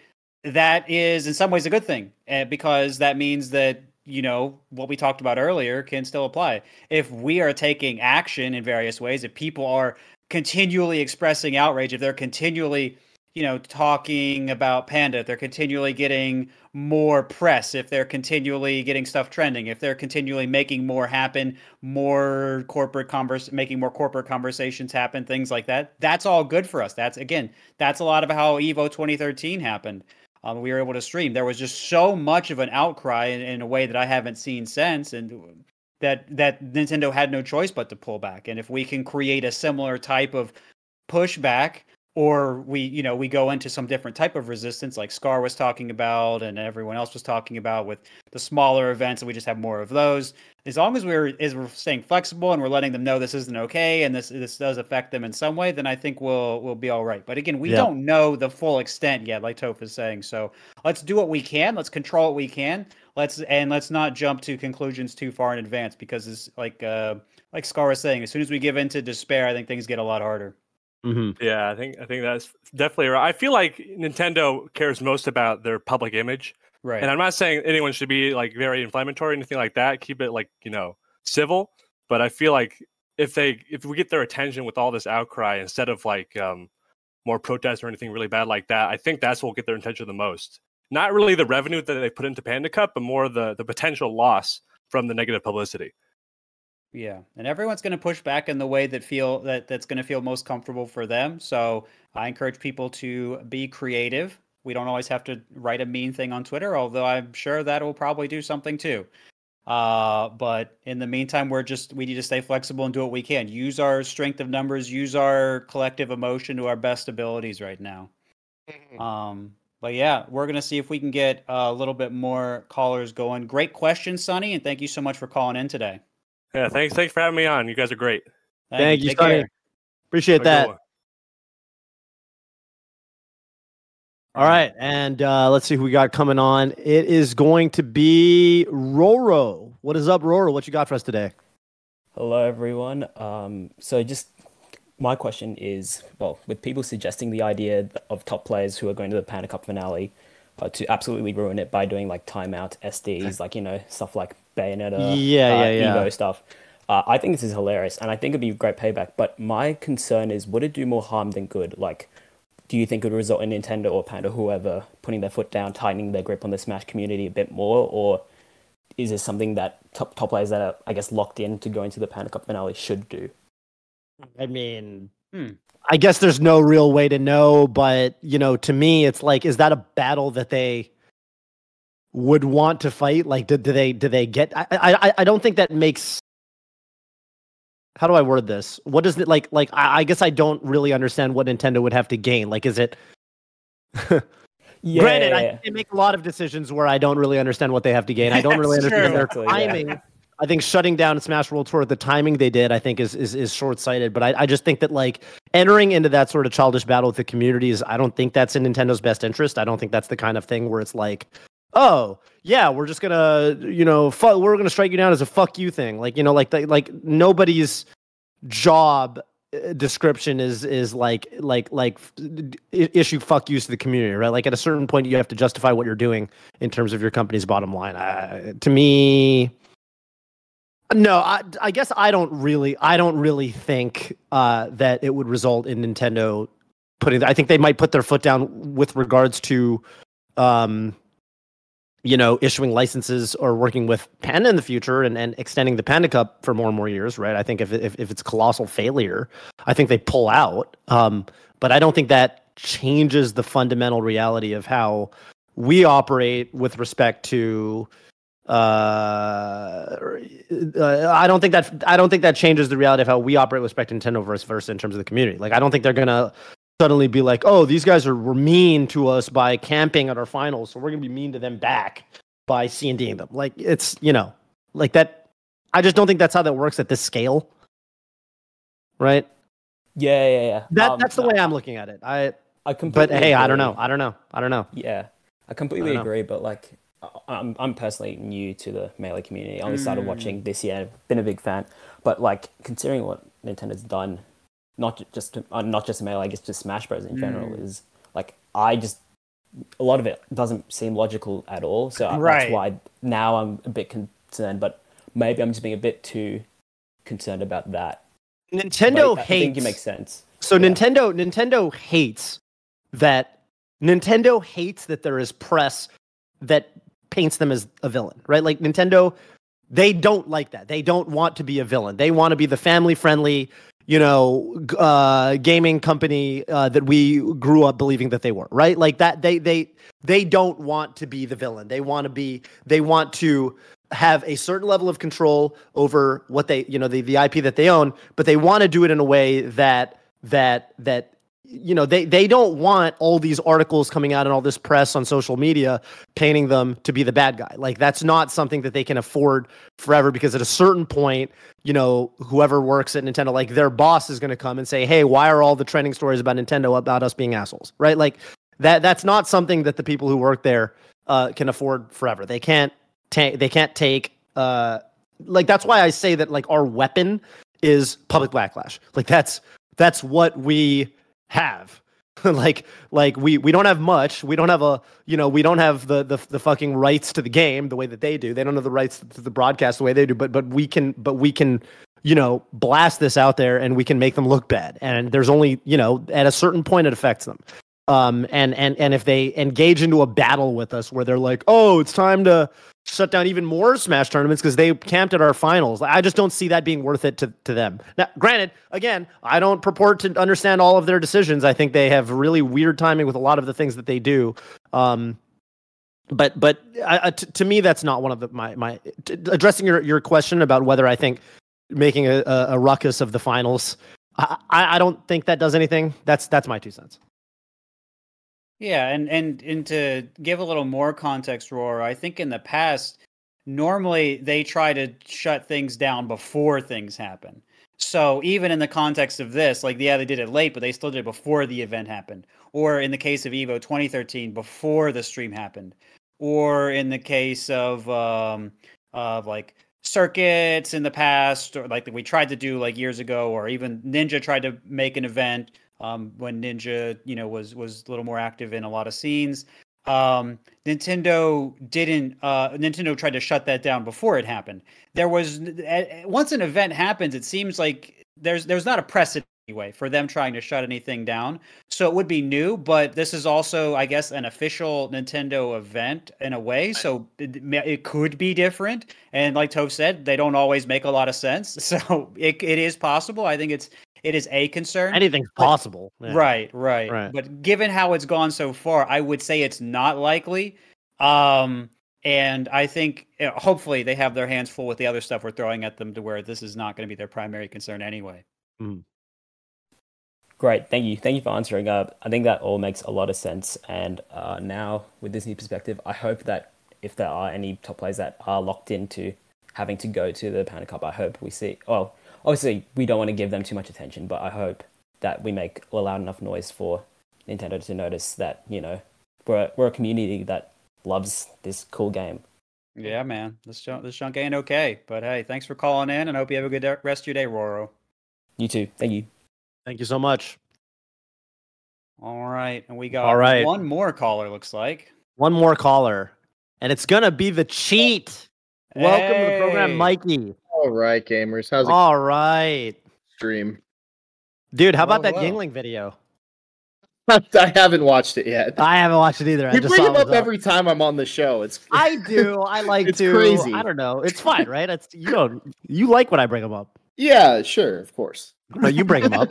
that is in some ways a good thing, because that means that, you know, what we talked about earlier can still apply. If we are taking action in various ways, if people are continually expressing outrage, if they're continually, you know, talking about Panda, if they're continually getting more press, if they're continually getting stuff trending, if they're continually making more happen, more corporate converse, making more corporate conversations happen, things like that, that's all good for us. That's, again, that's a lot of how Evo twenty thirteen happened. Um, we were able to stream. There was just so much of an outcry in, in a way that I haven't seen since, and that that Nintendo had no choice but to pull back. And if we can create a similar type of pushback, or we, you know, we go into some different type of resistance, like Scar was talking about, and everyone else was talking about with the smaller events, and we just have more of those. As long as we're as we're staying flexible and we're letting them know this isn't okay, and this this does affect them in some way, then I think we'll we'll be all right. But again, we yeah. don't know the full extent yet, like Toph is saying. So let's do what we can. Let's control what we can. Let's and let's not jump to conclusions too far in advance, because it's like uh, like Scar was saying, as soon as we give in to despair, I think things get a lot harder. Mm-hmm. Yeah, I think I think that's definitely right. I feel like Nintendo cares most about their public image, right? And I'm not saying anyone should be like very inflammatory or anything like that. Keep it like, you know, civil. But I feel like if they if we get their attention with all this outcry instead of like um, more protests or anything really bad like that, I think that's what will get their attention the most. Not really the revenue that they put into Panda Cup, but more the the potential loss from the negative publicity. Yeah, and everyone's going to push back in the way that feel that that's going to feel most comfortable for them. So I encourage people to be creative. We don't always have to write a mean thing on Twitter, although I'm sure that will probably do something too. Uh, but in the meantime, we're just we need to stay flexible and do what we can. Use our strength of numbers. Use our collective emotion to our best abilities right now. Um, but yeah, we're going to see if we can get a little bit more callers going. Great question, Sonny, and thank you so much for calling in today. Yeah, thanks. Thanks for having me on. You guys are great. Thank, Thank you, Sonny. Appreciate that. All right, and uh, let's see who we got coming on. It is going to be Roro. What is up, Roro? What you got for us today? Hello, everyone. Um, so just my question is, well, with people suggesting the idea of top players who are going to the Panda Cup finale uh, to absolutely ruin it by doing like timeout S Ds, like, you know, stuff like Bayonetta, yeah, uh, yeah, yeah. Evo stuff. Uh, I think this is hilarious, and I think it'd be great payback. But my concern is, would it do more harm than good? Like, do you think it would result in Nintendo or Panda, whoever, putting their foot down, tightening their grip on the Smash community a bit more? Or is this something that top, top players that are, I guess, locked in to going to the Panda Cup finale should do? I mean, hmm. I guess there's no real way to know, but, you know, to me, it's like, is that a battle that they would want to fight? Like, do, do they, do they get, I, I, I don't think that makes, how do I word this? What is it like, like, I, I guess I don't really understand what Nintendo would have to gain. Like, is it, yeah. Granted, I, they make a lot of decisions where I don't really understand what they have to gain. I don't really understand their timing. Yeah. I think shutting down Smash World Tour, the timing they did, I think is is, is short-sighted. But I, I just think that, like, entering into that sort of childish battle with the communities, I don't think that's in Nintendo's best interest. I don't think that's the kind of thing where it's like, oh, yeah, we're just gonna, you know, fu- we're gonna strike you down as a fuck you thing. Like, you know, like the, like nobody's job description is is like like like issue fuck yous to the community, right? Like, at a certain point, you have to justify what you're doing in terms of your company's bottom line. I, to me. No, I, I guess I don't really, I don't really think uh, that it would result in Nintendo putting. I think they might put their foot down with regards to, um, you know, issuing licenses or working with Panda in the future and, and extending the Panda Cup for more and more years, right? I think if if, if it's a colossal failure, I think they pull out. Um, but I don't think that changes the fundamental reality of how we operate with respect to. Uh, I don't think that I don't think that changes the reality of how we operate with respect to Nintendo versus, versus in terms of the community. Like, I don't think they're gonna suddenly be like, oh, these guys are were mean to us by camping at our finals, so we're gonna be mean to them back by C and D'ing them. Like, it's, you know, like that. I just don't think that's how that works at this scale, right? Yeah, yeah, yeah. That um, that's the no, way I'm looking at it. I, I completely. But hey, agree. I don't know. I don't know. I don't know. Yeah, I completely I agree. Know. But like. I'm I'm personally new to the Melee community. I only started watching this year. I've been a big fan, but like considering what Nintendo's done, not just to, uh, not just Melee, I guess just Smash Bros in general mm. is like I just a lot of it doesn't seem logical at all. So right. that's why now I'm a bit concerned. But maybe I'm just being a bit too concerned about that. Nintendo but hates. I think it makes sense. So yeah. Nintendo Nintendo hates that Nintendo hates that there is press that paints them as a villain, right? Like Nintendo, they don't like that. They don't want to be a villain. They want to be the family-friendly, you know, uh, gaming company uh, that we grew up believing that they were, right? Like that. They they they don't want to be the villain. They want to be. They want to have a certain level of control over what they, you know, the the I P that they own, but they want to do it in a way that that that. You know, they, they don't want all these articles coming out and all this press on social media painting them to be the bad guy. Like, that's not something that they can afford forever because at a certain point, you know, whoever works at Nintendo, like their boss is going to come and say, hey, why are all the trending stories about Nintendo about us being assholes, right? Like, that that's not something that the people who work there uh, can afford forever. They can't take, they can't take, uh, like, that's why I say that, like, our weapon is public backlash. Like, that's that's what we... have like like we we don't have much we don't have a you know we don't have the, the the fucking rights to the game the way that they do. They don't have the rights to the broadcast the way they do, but but we can but we can you know blast this out there and we can make them look bad, and there's only you know at a certain point it affects them. Um, and, and, and if they engage into a battle with us where they're like, oh, it's time to shut down even more Smash tournaments because they camped at our finals. I just don't see that being worth it to, to them. Now, granted, again, I don't purport to understand all of their decisions. I think they have really weird timing with a lot of the things that they do. Um, but but uh, t- to me, that's not one of the, my, my t- addressing your, your question about whether I think making a, a, a ruckus of the finals, I, I don't think that does anything. That's, that's my two cents. Yeah, and, and, and to give a little more context, Roar, I think in the past, normally they try to shut things down before things happen. So even in the context of this, like, yeah, they did it late, but they still did it before the event happened. Or in the case of Evo twenty thirteen, before the stream happened. Or in the case of, um, of like, circuits in the past, or like we tried to do, like, years ago, or even Ninja tried to make an event. Um, when Ninja, you know, was was a little more active in a lot of scenes, um, Nintendo didn't. Uh, Nintendo tried to shut that down before it happened. There was once an event happens, it seems like there's there's not a precedent anyway, for them trying to shut anything down. So it would be new, but this is also, I guess, an official Nintendo event in a way. So it, it could be different. And like Tove said, they don't always make a lot of sense. So it it is possible. I think it's it is a concern. Anything's possible. But, yeah. right, right, right. But given how it's gone so far, I would say it's not likely. Um, and I think you know, hopefully they have their hands full with the other stuff we're throwing at them to where this is not going to be their primary concern anyway. Mm. Great. Thank you. Thank you for answering. Uh, I think that all makes a lot of sense. And uh, now with this new perspective, I hope that if there are any top players that are locked into having to go to the Panda Cup, I hope we see, well, obviously we don't want to give them too much attention, but I hope that we make a loud enough noise for Nintendo to notice that, you know, we're, we're a community that loves this cool game. Yeah, man. This junk, this junk ain't okay. But hey, thanks for calling in, and hope you have a good rest of your day, Roro. You too. Thank you. Thank you so much. All right. And we got All right. one more caller, looks like. One more caller. And it's going to be the Cheat. Hey. Welcome to the program, Mikey. All right, gamers. How's it going? All right. Stream. Dude, how about oh, that wow. Yingling video? I haven't watched it yet. I haven't watched it either. You bring it up every time I'm on the show. It's I do. I like it's to. Crazy. I don't know. It's fine, right? It's you know, you like when I bring them up. Yeah, sure, of course. No, you bring them up.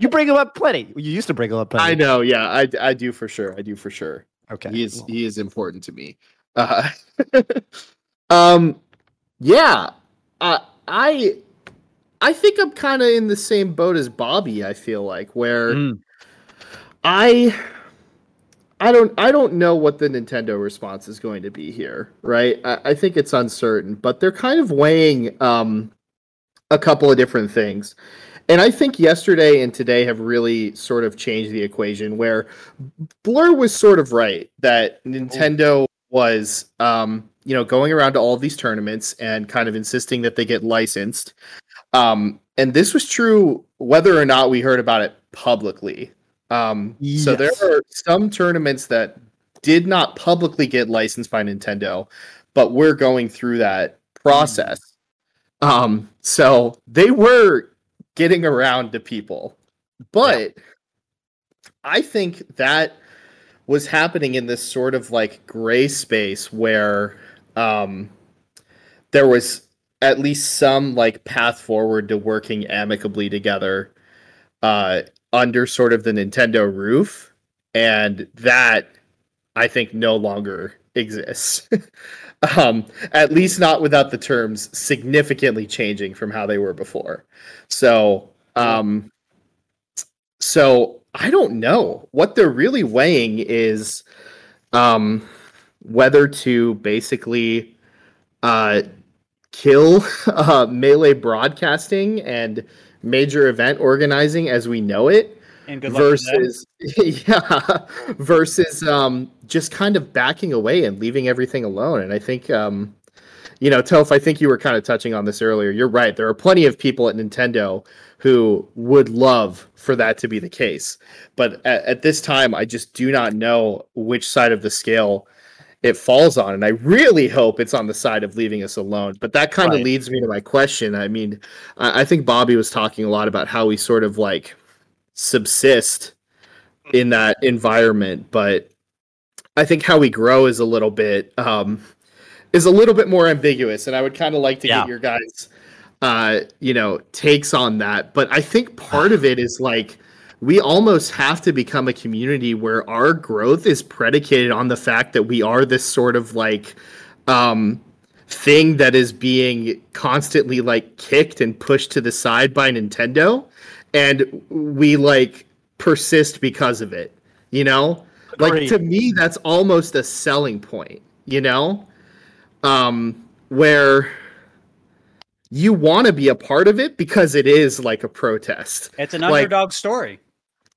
You bring them up plenty. You used to bring them up plenty. I know. Yeah, I, I do for sure. I do for sure. Okay. He is cool. He is important to me. Uh, um, yeah. Uh, I I think I'm kind of in the same boat as Bobby. I feel like where. Mm. I I don't I don't know what the Nintendo response is going to be here, right? I, I think it's uncertain, but they're kind of weighing um, a couple of different things. And I think yesterday and today have really sort of changed the equation where Blur was sort of right that Nintendo was, um, you know, going around to all these tournaments and kind of insisting that they get licensed. Um, and this was true whether or not we heard about it publicly. Um, yes. So there are some tournaments that did not publicly get licensed by Nintendo, but we're going through that process. Mm. Um, so they were getting around to people, but yeah. I think that was happening in this sort of like gray space where, um, there was at least some like path forward to working amicably together, uh, under sort of the Nintendo roof, and that I think no longer exists. um, at least not without the terms significantly changing from how they were before. So, um, so I don't know. What they're really weighing is um, whether to basically uh, kill uh, Melee broadcasting and major event organizing as we know it and good luck versus yeah versus um just kind of backing away and leaving everything alone. And I think um you know, Toph, I think you were kind of touching on this earlier. You're right. There are plenty of people at Nintendo who would love for that to be the case, but at, at this time I just do not know which side of the scale it falls on, and I really hope it's on the side of leaving us alone. But that kind of right. leads me to my question. I mean, I think Bobby was talking a lot about how we sort of like subsist in that environment, but I think how we grow is a little bit um, is a little bit more ambiguous, and I would kind of like to yeah. get your guys, uh, you know, takes on that. But I think part of it is like, we almost have to become a community where our growth is predicated on the fact that we are this sort of like um, thing that is being constantly like kicked and pushed to the side by Nintendo, and we like persist because of it, you know? Like Great. To me, that's almost a selling point, you know? Um, where you want to be a part of it because it is like a protest. It's an like, underdog story.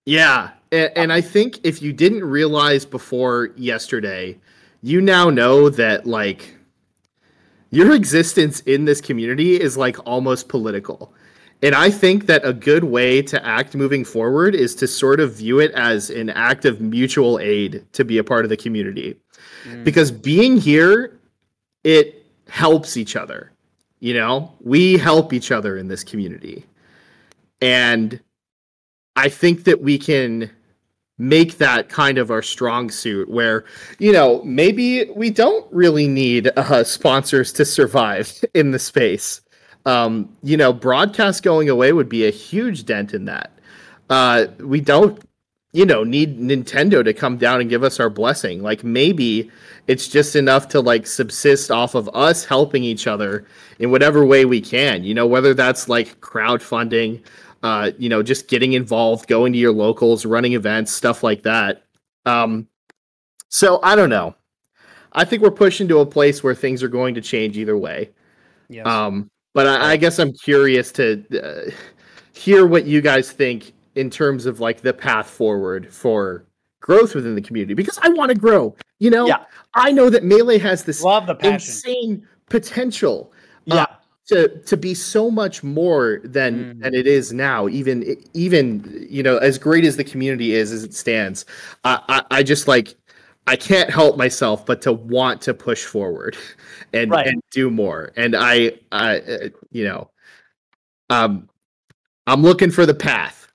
Yeah, and, and I think if you didn't realize before yesterday, you now know that, like, your existence in this community is, like, almost political. And I think that a good way to act moving forward is to sort of view it as an act of mutual aid to be a part of the community. Mm. Because being here, it helps each other. You know, we help each other in this community. And I think that we can make that kind of our strong suit where, you know, maybe we don't really need uh, sponsors to survive in the space. Um, you know, broadcast going away would be a huge dent in that. Uh, we don't, you know, need Nintendo to come down and give us our blessing. Like, maybe it's just enough to, like, subsist off of us helping each other in whatever way we can, you know, whether that's like crowdfunding, uh, you know, just getting involved, going to your locals, running events, stuff like that. Um, so I don't know. I think we're pushing to a place where things are going to change either way. Yes. Um, But I, I guess I'm curious to uh, hear what you guys think in terms of like the path forward for growth within the community, because I want to grow. You know, yeah. I know that Melee has this insane potential yeah. uh, to to be so much more than mm. than it is now. Even even you know, as great as the community is as it stands, I I, I just like I can't help myself but to want to push forward. And, right. and do more. And I, I, you know, um, I'm looking for the path.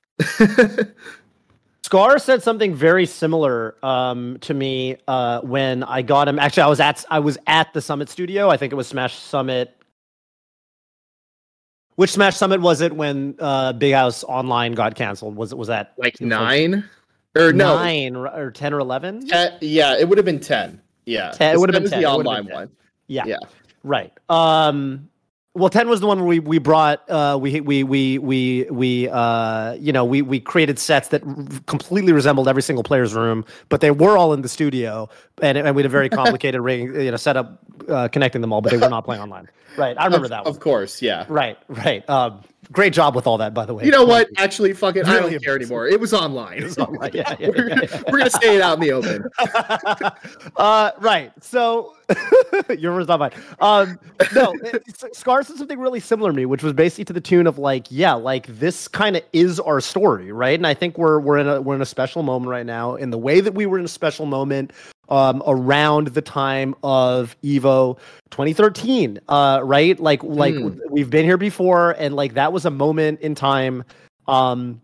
Scar said something very similar um, to me uh, when I got him. Actually, I was at I was at the Summit studio. I think it was Smash Summit. Which Smash Summit was it when uh, Big House Online got canceled? Was it was that like nine or no nine or ten or eleven? Uh, yeah, it would have been ten. Yeah, ten, it would have been ten. The online one. Yeah. yeah. Right. Um, well, ten was the one where we, we brought, uh, we, we, we, we, we, uh, you know, we, we created sets that r- completely resembled every single player's room, but they were all in the studio and, and we had a very complicated ring, you know, setup, uh, connecting them all, but they were not playing online. Right. I remember of, that one. Of course. Yeah. Right. Right. Um, great job with all that, by the way. You know what? Actually, fuck it. I don't care anymore. It was online. It was online. yeah, yeah, we're yeah, yeah, yeah. we're going to stay it out in the open. uh, right. So... Your words, not mine. Um, no, Scar said something really similar to me, which was basically to the tune of like, yeah, like this kind of is our story, right? And I think we're we're in a we're in a special moment right now, in the way that we were in a special moment um, around the time of Evo twenty thirteen, uh, right? Like, like mm. we've been here before, and like that was a moment in time. Um,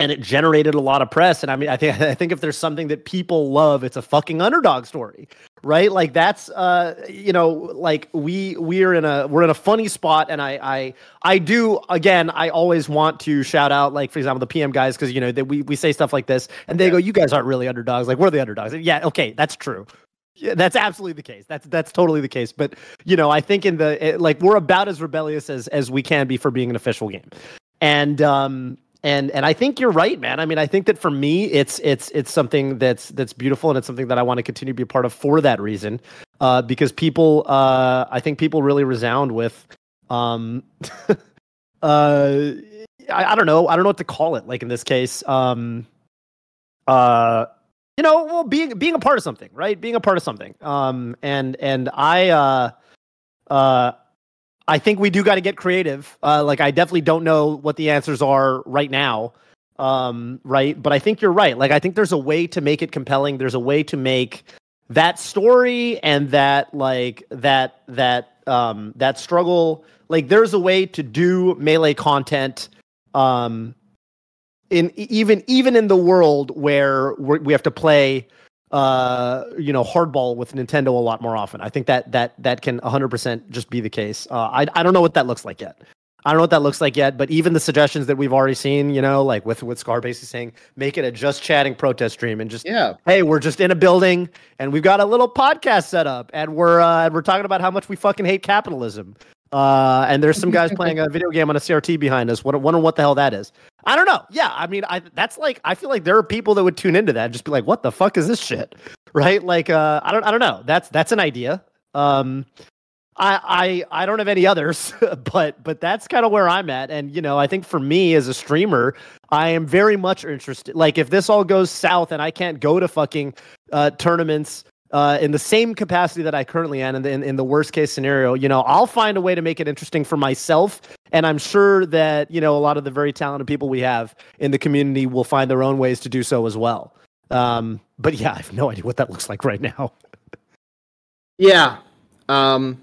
And it generated a lot of press. And I mean, I think I think if there's something that people love, it's a fucking underdog story, right? Like that's, uh, you know, like we we're in a we're in a funny spot. And I I I do again. I always want to shout out, like for example, the P M guys, because you know that we we say stuff like this, and they yeah. go, "You guys aren't really underdogs. Like we're the underdogs." And yeah, okay, that's true. Yeah, that's absolutely the case. That's that's totally the case. But you know, I think in the like we're about as rebellious as as we can be for being an official game, and um. And and I think you're right, man. I mean, I think that for me, it's it's it's something that's that's beautiful, and it's something that I want to continue to be a part of for that reason, uh, because people, uh, I think people really resound with, um, uh, I, I don't know, I don't know what to call it. Like in this case, um, uh, you know, well, being being a part of something, right? Being a part of something. Um, and and I, uh, uh. I think we do got to get creative. Uh, like, I definitely don't know what the answers are right now, um, right? But I think you're right. Like, I think there's a way to make it compelling. There's a way to make that story and that, like, that that um, that struggle. Like, there's a way to do Melee content um, in even even in the world where we're, we have to play. Uh, you know, hardball with Nintendo a lot more often. I think that that that can one hundred percent just be the case. Uh, I I don't know what that looks like yet. I don't know what that looks like yet. But even the suggestions that we've already seen, you know, like with with Scar basically saying, make it a just chatting protest stream, and just yeah. hey, we're just in a building and we've got a little podcast set up, and we're uh, and we're talking about how much we fucking hate capitalism. Uh, and there's some guys playing a video game on a C R T behind us. Wonder what the hell that is. I don't know. Yeah, I mean, I that's like I feel like there are people that would tune into that and just be like, "What the fuck is this shit?" Right? Like, uh, I don't, I don't know. That's that's an idea. Um, I I I don't have any others, but but that's kind of where I'm at. And you know, I think for me as a streamer, I am very much interested. Like, if this all goes south and I can't go to fucking uh, tournaments. Uh, in the same capacity that I currently am, in the, in, in the worst case scenario, you know, I'll find a way to make it interesting for myself. And I'm sure that, you know, a lot of the very talented people we have in the community will find their own ways to do so as well. Um, but yeah, I have no idea what that looks like right now. yeah. Um,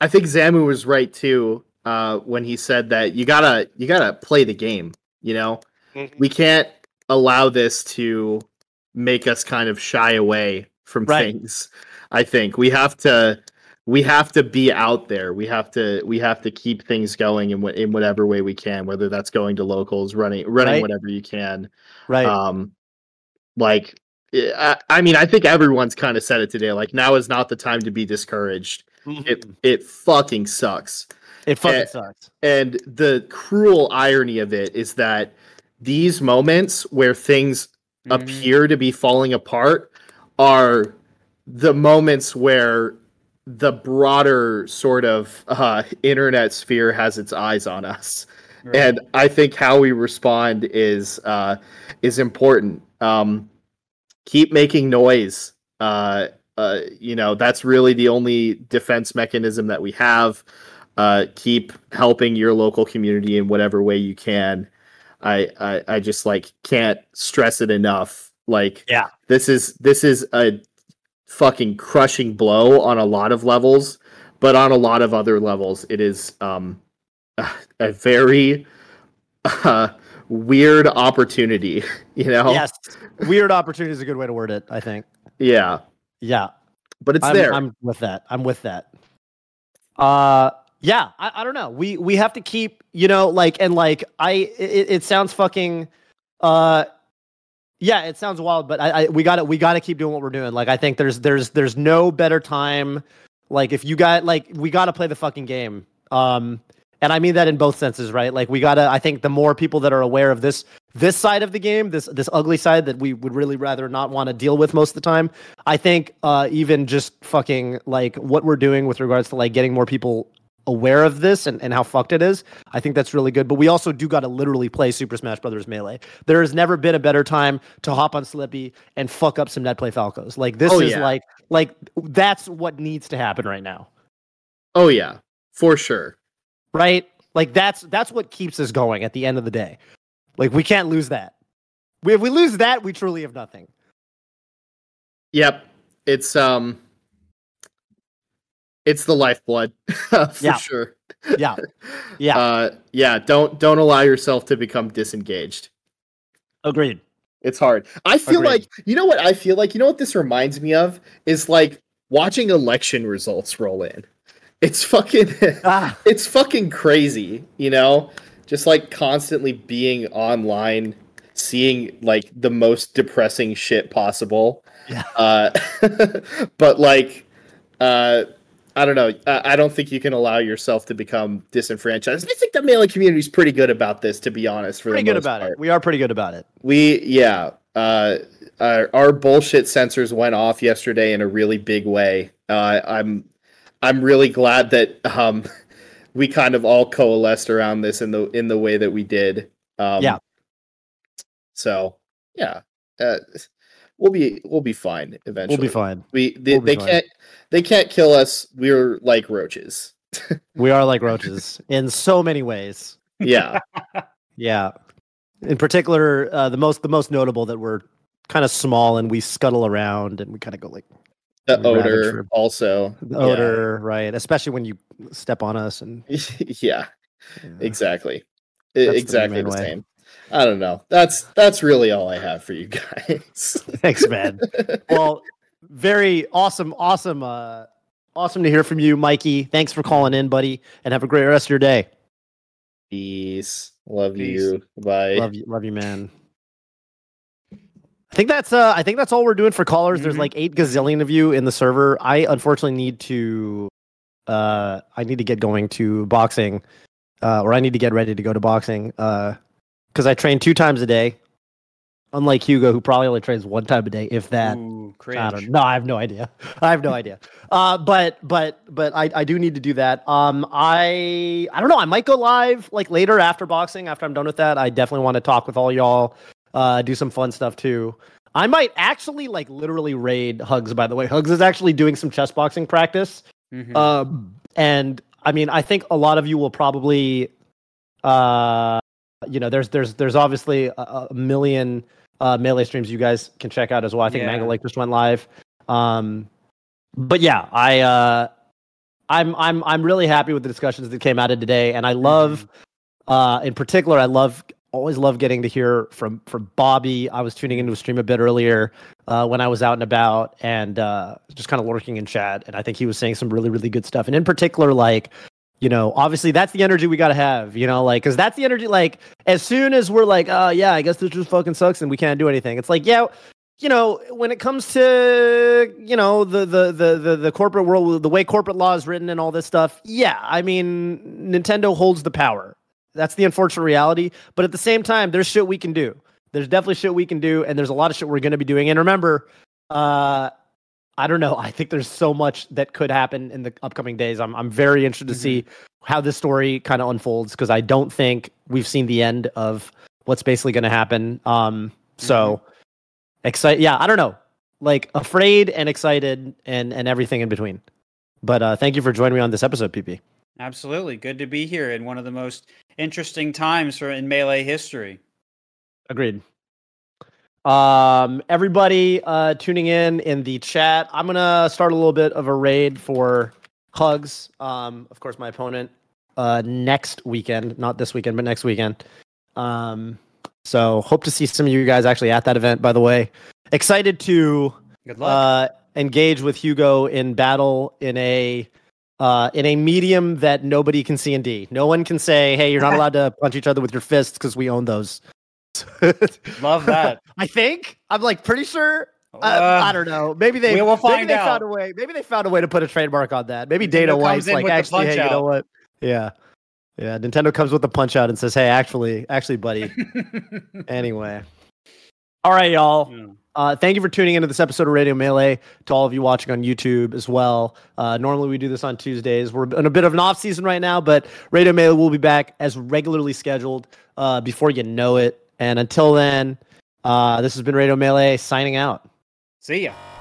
I think Zamu was right too, uh, when he said that you gotta, you gotta play the game, you know? Mm-hmm. We can't allow this to make us kind of shy away from right. things. I think we have to we have to be out there. We have to we have to keep things going in in whatever way we can, whether that's going to locals, running running right. whatever you can. Right. Um, like I, I mean, I think everyone's kind of said it today. Like, now is not the time to be discouraged. Mm-hmm. It it fucking sucks. It fucking and, sucks. And the cruel irony of it is that these moments where things mm-hmm. appear to be falling apart are the moments where the broader sort of uh, internet sphere has its eyes on us. Right. And I think how we respond is uh, is important. Um, keep making noise. Uh, uh, you know, that's really the only defense mechanism that we have. Uh, keep helping your local community in whatever way you can. I, I, I just like can't stress it enough. Like, yeah, this is, this is a fucking crushing blow on a lot of levels, but on a lot of other levels, it is, um, a, a very, uh, weird opportunity, you know? Yes. Weird opportunity is a good way to word it, I think. Yeah. Yeah. But it's I'm, there. I'm with that. I'm with that. Uh, Yeah, I, I don't know. We we have to keep, you know, like, and like, I, it, it sounds fucking, uh, yeah, it sounds wild, but I, I we gotta, we gotta keep doing what we're doing. Like, I think there's, there's, there's no better time. Like, if you got, like, we gotta play the fucking game. Um, and I mean that in both senses, right? Like, we gotta, I think the more people that are aware of this, this side of the game, this, this ugly side that we would really rather not want to deal with most of the time. I think, uh, even just fucking like what we're doing with regards to like getting more people aware of this and, and how fucked it is, I think that's really good. But we also do got to literally play Super Smash Brothers Melee. There has never been a better time to hop on Slippi and fuck up some Netplay Falcos. Like, this oh, is yeah. like, like that's what needs to happen right now. Oh yeah, for sure. Right? Like, that's, that's what keeps us going at the end of the day. Like, we can't lose that. We, if we lose that, we truly have nothing. Yep. It's, um, it's the lifeblood, for yeah. sure. Yeah, yeah, uh, yeah. Don't don't allow yourself to become disengaged. Agreed. It's hard. I feel Agreed. like you know what I feel like. You know what this reminds me of is like watching election results roll in. It's fucking, ah. it's fucking crazy. You know, just like constantly being online, seeing like the most depressing shit possible. Yeah. Uh, but like, uh. I don't know. I don't think you can allow yourself to become disenfranchised. I think the Melee community is pretty good about this, to be honest. For pretty the most good about part. it. We are pretty good about it. We, yeah. Uh, our, our bullshit sensors went off yesterday in a really big way. Uh, I'm, I'm really glad that um, we kind of all coalesced around this in the in the way that we did. Um, yeah. So yeah. Uh, We'll be we'll be fine eventually. We'll be fine. We they, we'll they fine. can't they can't kill us. We're like roaches. We are like roaches in so many ways. Yeah, yeah. In particular, uh, the most the most notable that we're kind of small and we scuttle around and we kind of go like the odor also the yeah. odor right, especially when you step on us and yeah, yeah. exactly That's exactly the, the same. I don't know. That's that's really all I have for you guys. Thanks, man. Well, very awesome, awesome, uh, awesome to hear from you, Mikey. Thanks for calling in, buddy, and have a great rest of your day. Peace. Love Peace. you. Bye. Love you, love you, man. I think that's uh, I think that's all we're doing for callers. Mm-hmm. There's like eight gazillion of you in the server. I unfortunately need to, uh, I need to get going to boxing, uh, or I need to get ready to go to boxing, uh. Because I train two times a day, unlike Hugo, who probably only trains one time a day, if that. Ooh, cringe. I don't know. I have no idea. I have no idea. Uh, but but but I, I do need to do that. Um, I I don't know. I might go live like later after boxing. After I'm done with that, I definitely want to talk with all y'all. Uh, do some fun stuff too. I might actually like literally raid Hugs. By the way, Hugs is actually doing some chess boxing practice. Mm-hmm. Uh, and I mean, I think a lot of you will probably. Uh, You know, there's there's there's obviously a, a million uh, Melee streams you guys can check out as well. I think yeah. Mango Lake just went live, um, but yeah, I uh, I'm I'm I'm really happy with the discussions that came out of today, and I love, uh, in particular, I love always love getting to hear from from Bobby. I was tuning into a stream a bit earlier uh, when I was out and about, and uh, just kind of lurking in chat. And I think he was saying some really, really good stuff. And in particular, like, you know, obviously that's the energy we got to have, you know, like, because that's the energy, like, as soon as we're like, oh, yeah, I guess this just fucking sucks and we can't do anything. It's like, yeah, you know, when it comes to, you know, the, the, the, the, the corporate world, the way corporate law is written and all this stuff. Yeah, I mean, Nintendo holds the power. That's the unfortunate reality. But at the same time, there's shit we can do. There's definitely shit we can do. And there's a lot of shit we're going to be doing. And remember, uh, I don't know. I think there's so much that could happen in the upcoming days. I'm I'm very interested to see how this story kind of unfolds, because I don't think we've seen the end of what's basically going to happen. Um, so excited. Yeah, I don't know. Like, afraid and excited and and everything in between. But uh, thank you for joining me on this episode, P P. Absolutely. Good to be here in one of the most interesting times for in Melee history. Agreed. Um, everybody uh, tuning in in the chat, I'm going to start a little bit of a raid for Hugs. Um, of course, my opponent uh, next weekend, not this weekend, but next weekend. Um, so hope to see some of you guys actually at that event, by the way. Excited to Good luck. Uh, engage with Hugo in battle in a uh, in a medium that nobody can see in D. No one can say, hey, you're not allowed to punch each other with your fists because we own those. Love that. I think I'm like pretty sure. Uh, uh, I don't know. Maybe they. We will find maybe they out. Found a way. Maybe they found a way to put a trademark on that. Maybe Dana White's like, actually, hey, out. You know what? Yeah, yeah. Nintendo comes with the punch out and says, hey, actually, actually, buddy. Anyway, all right, y'all. Yeah. Uh, thank you for tuning into this episode of Radio Melee. To all of you watching on YouTube as well. Uh, normally we do this on Tuesdays. We're in a bit of an off season right now, but Radio Melee will be back as regularly scheduled. Uh, before you know it. And until then, uh, this has been Radio Melee signing out. See ya.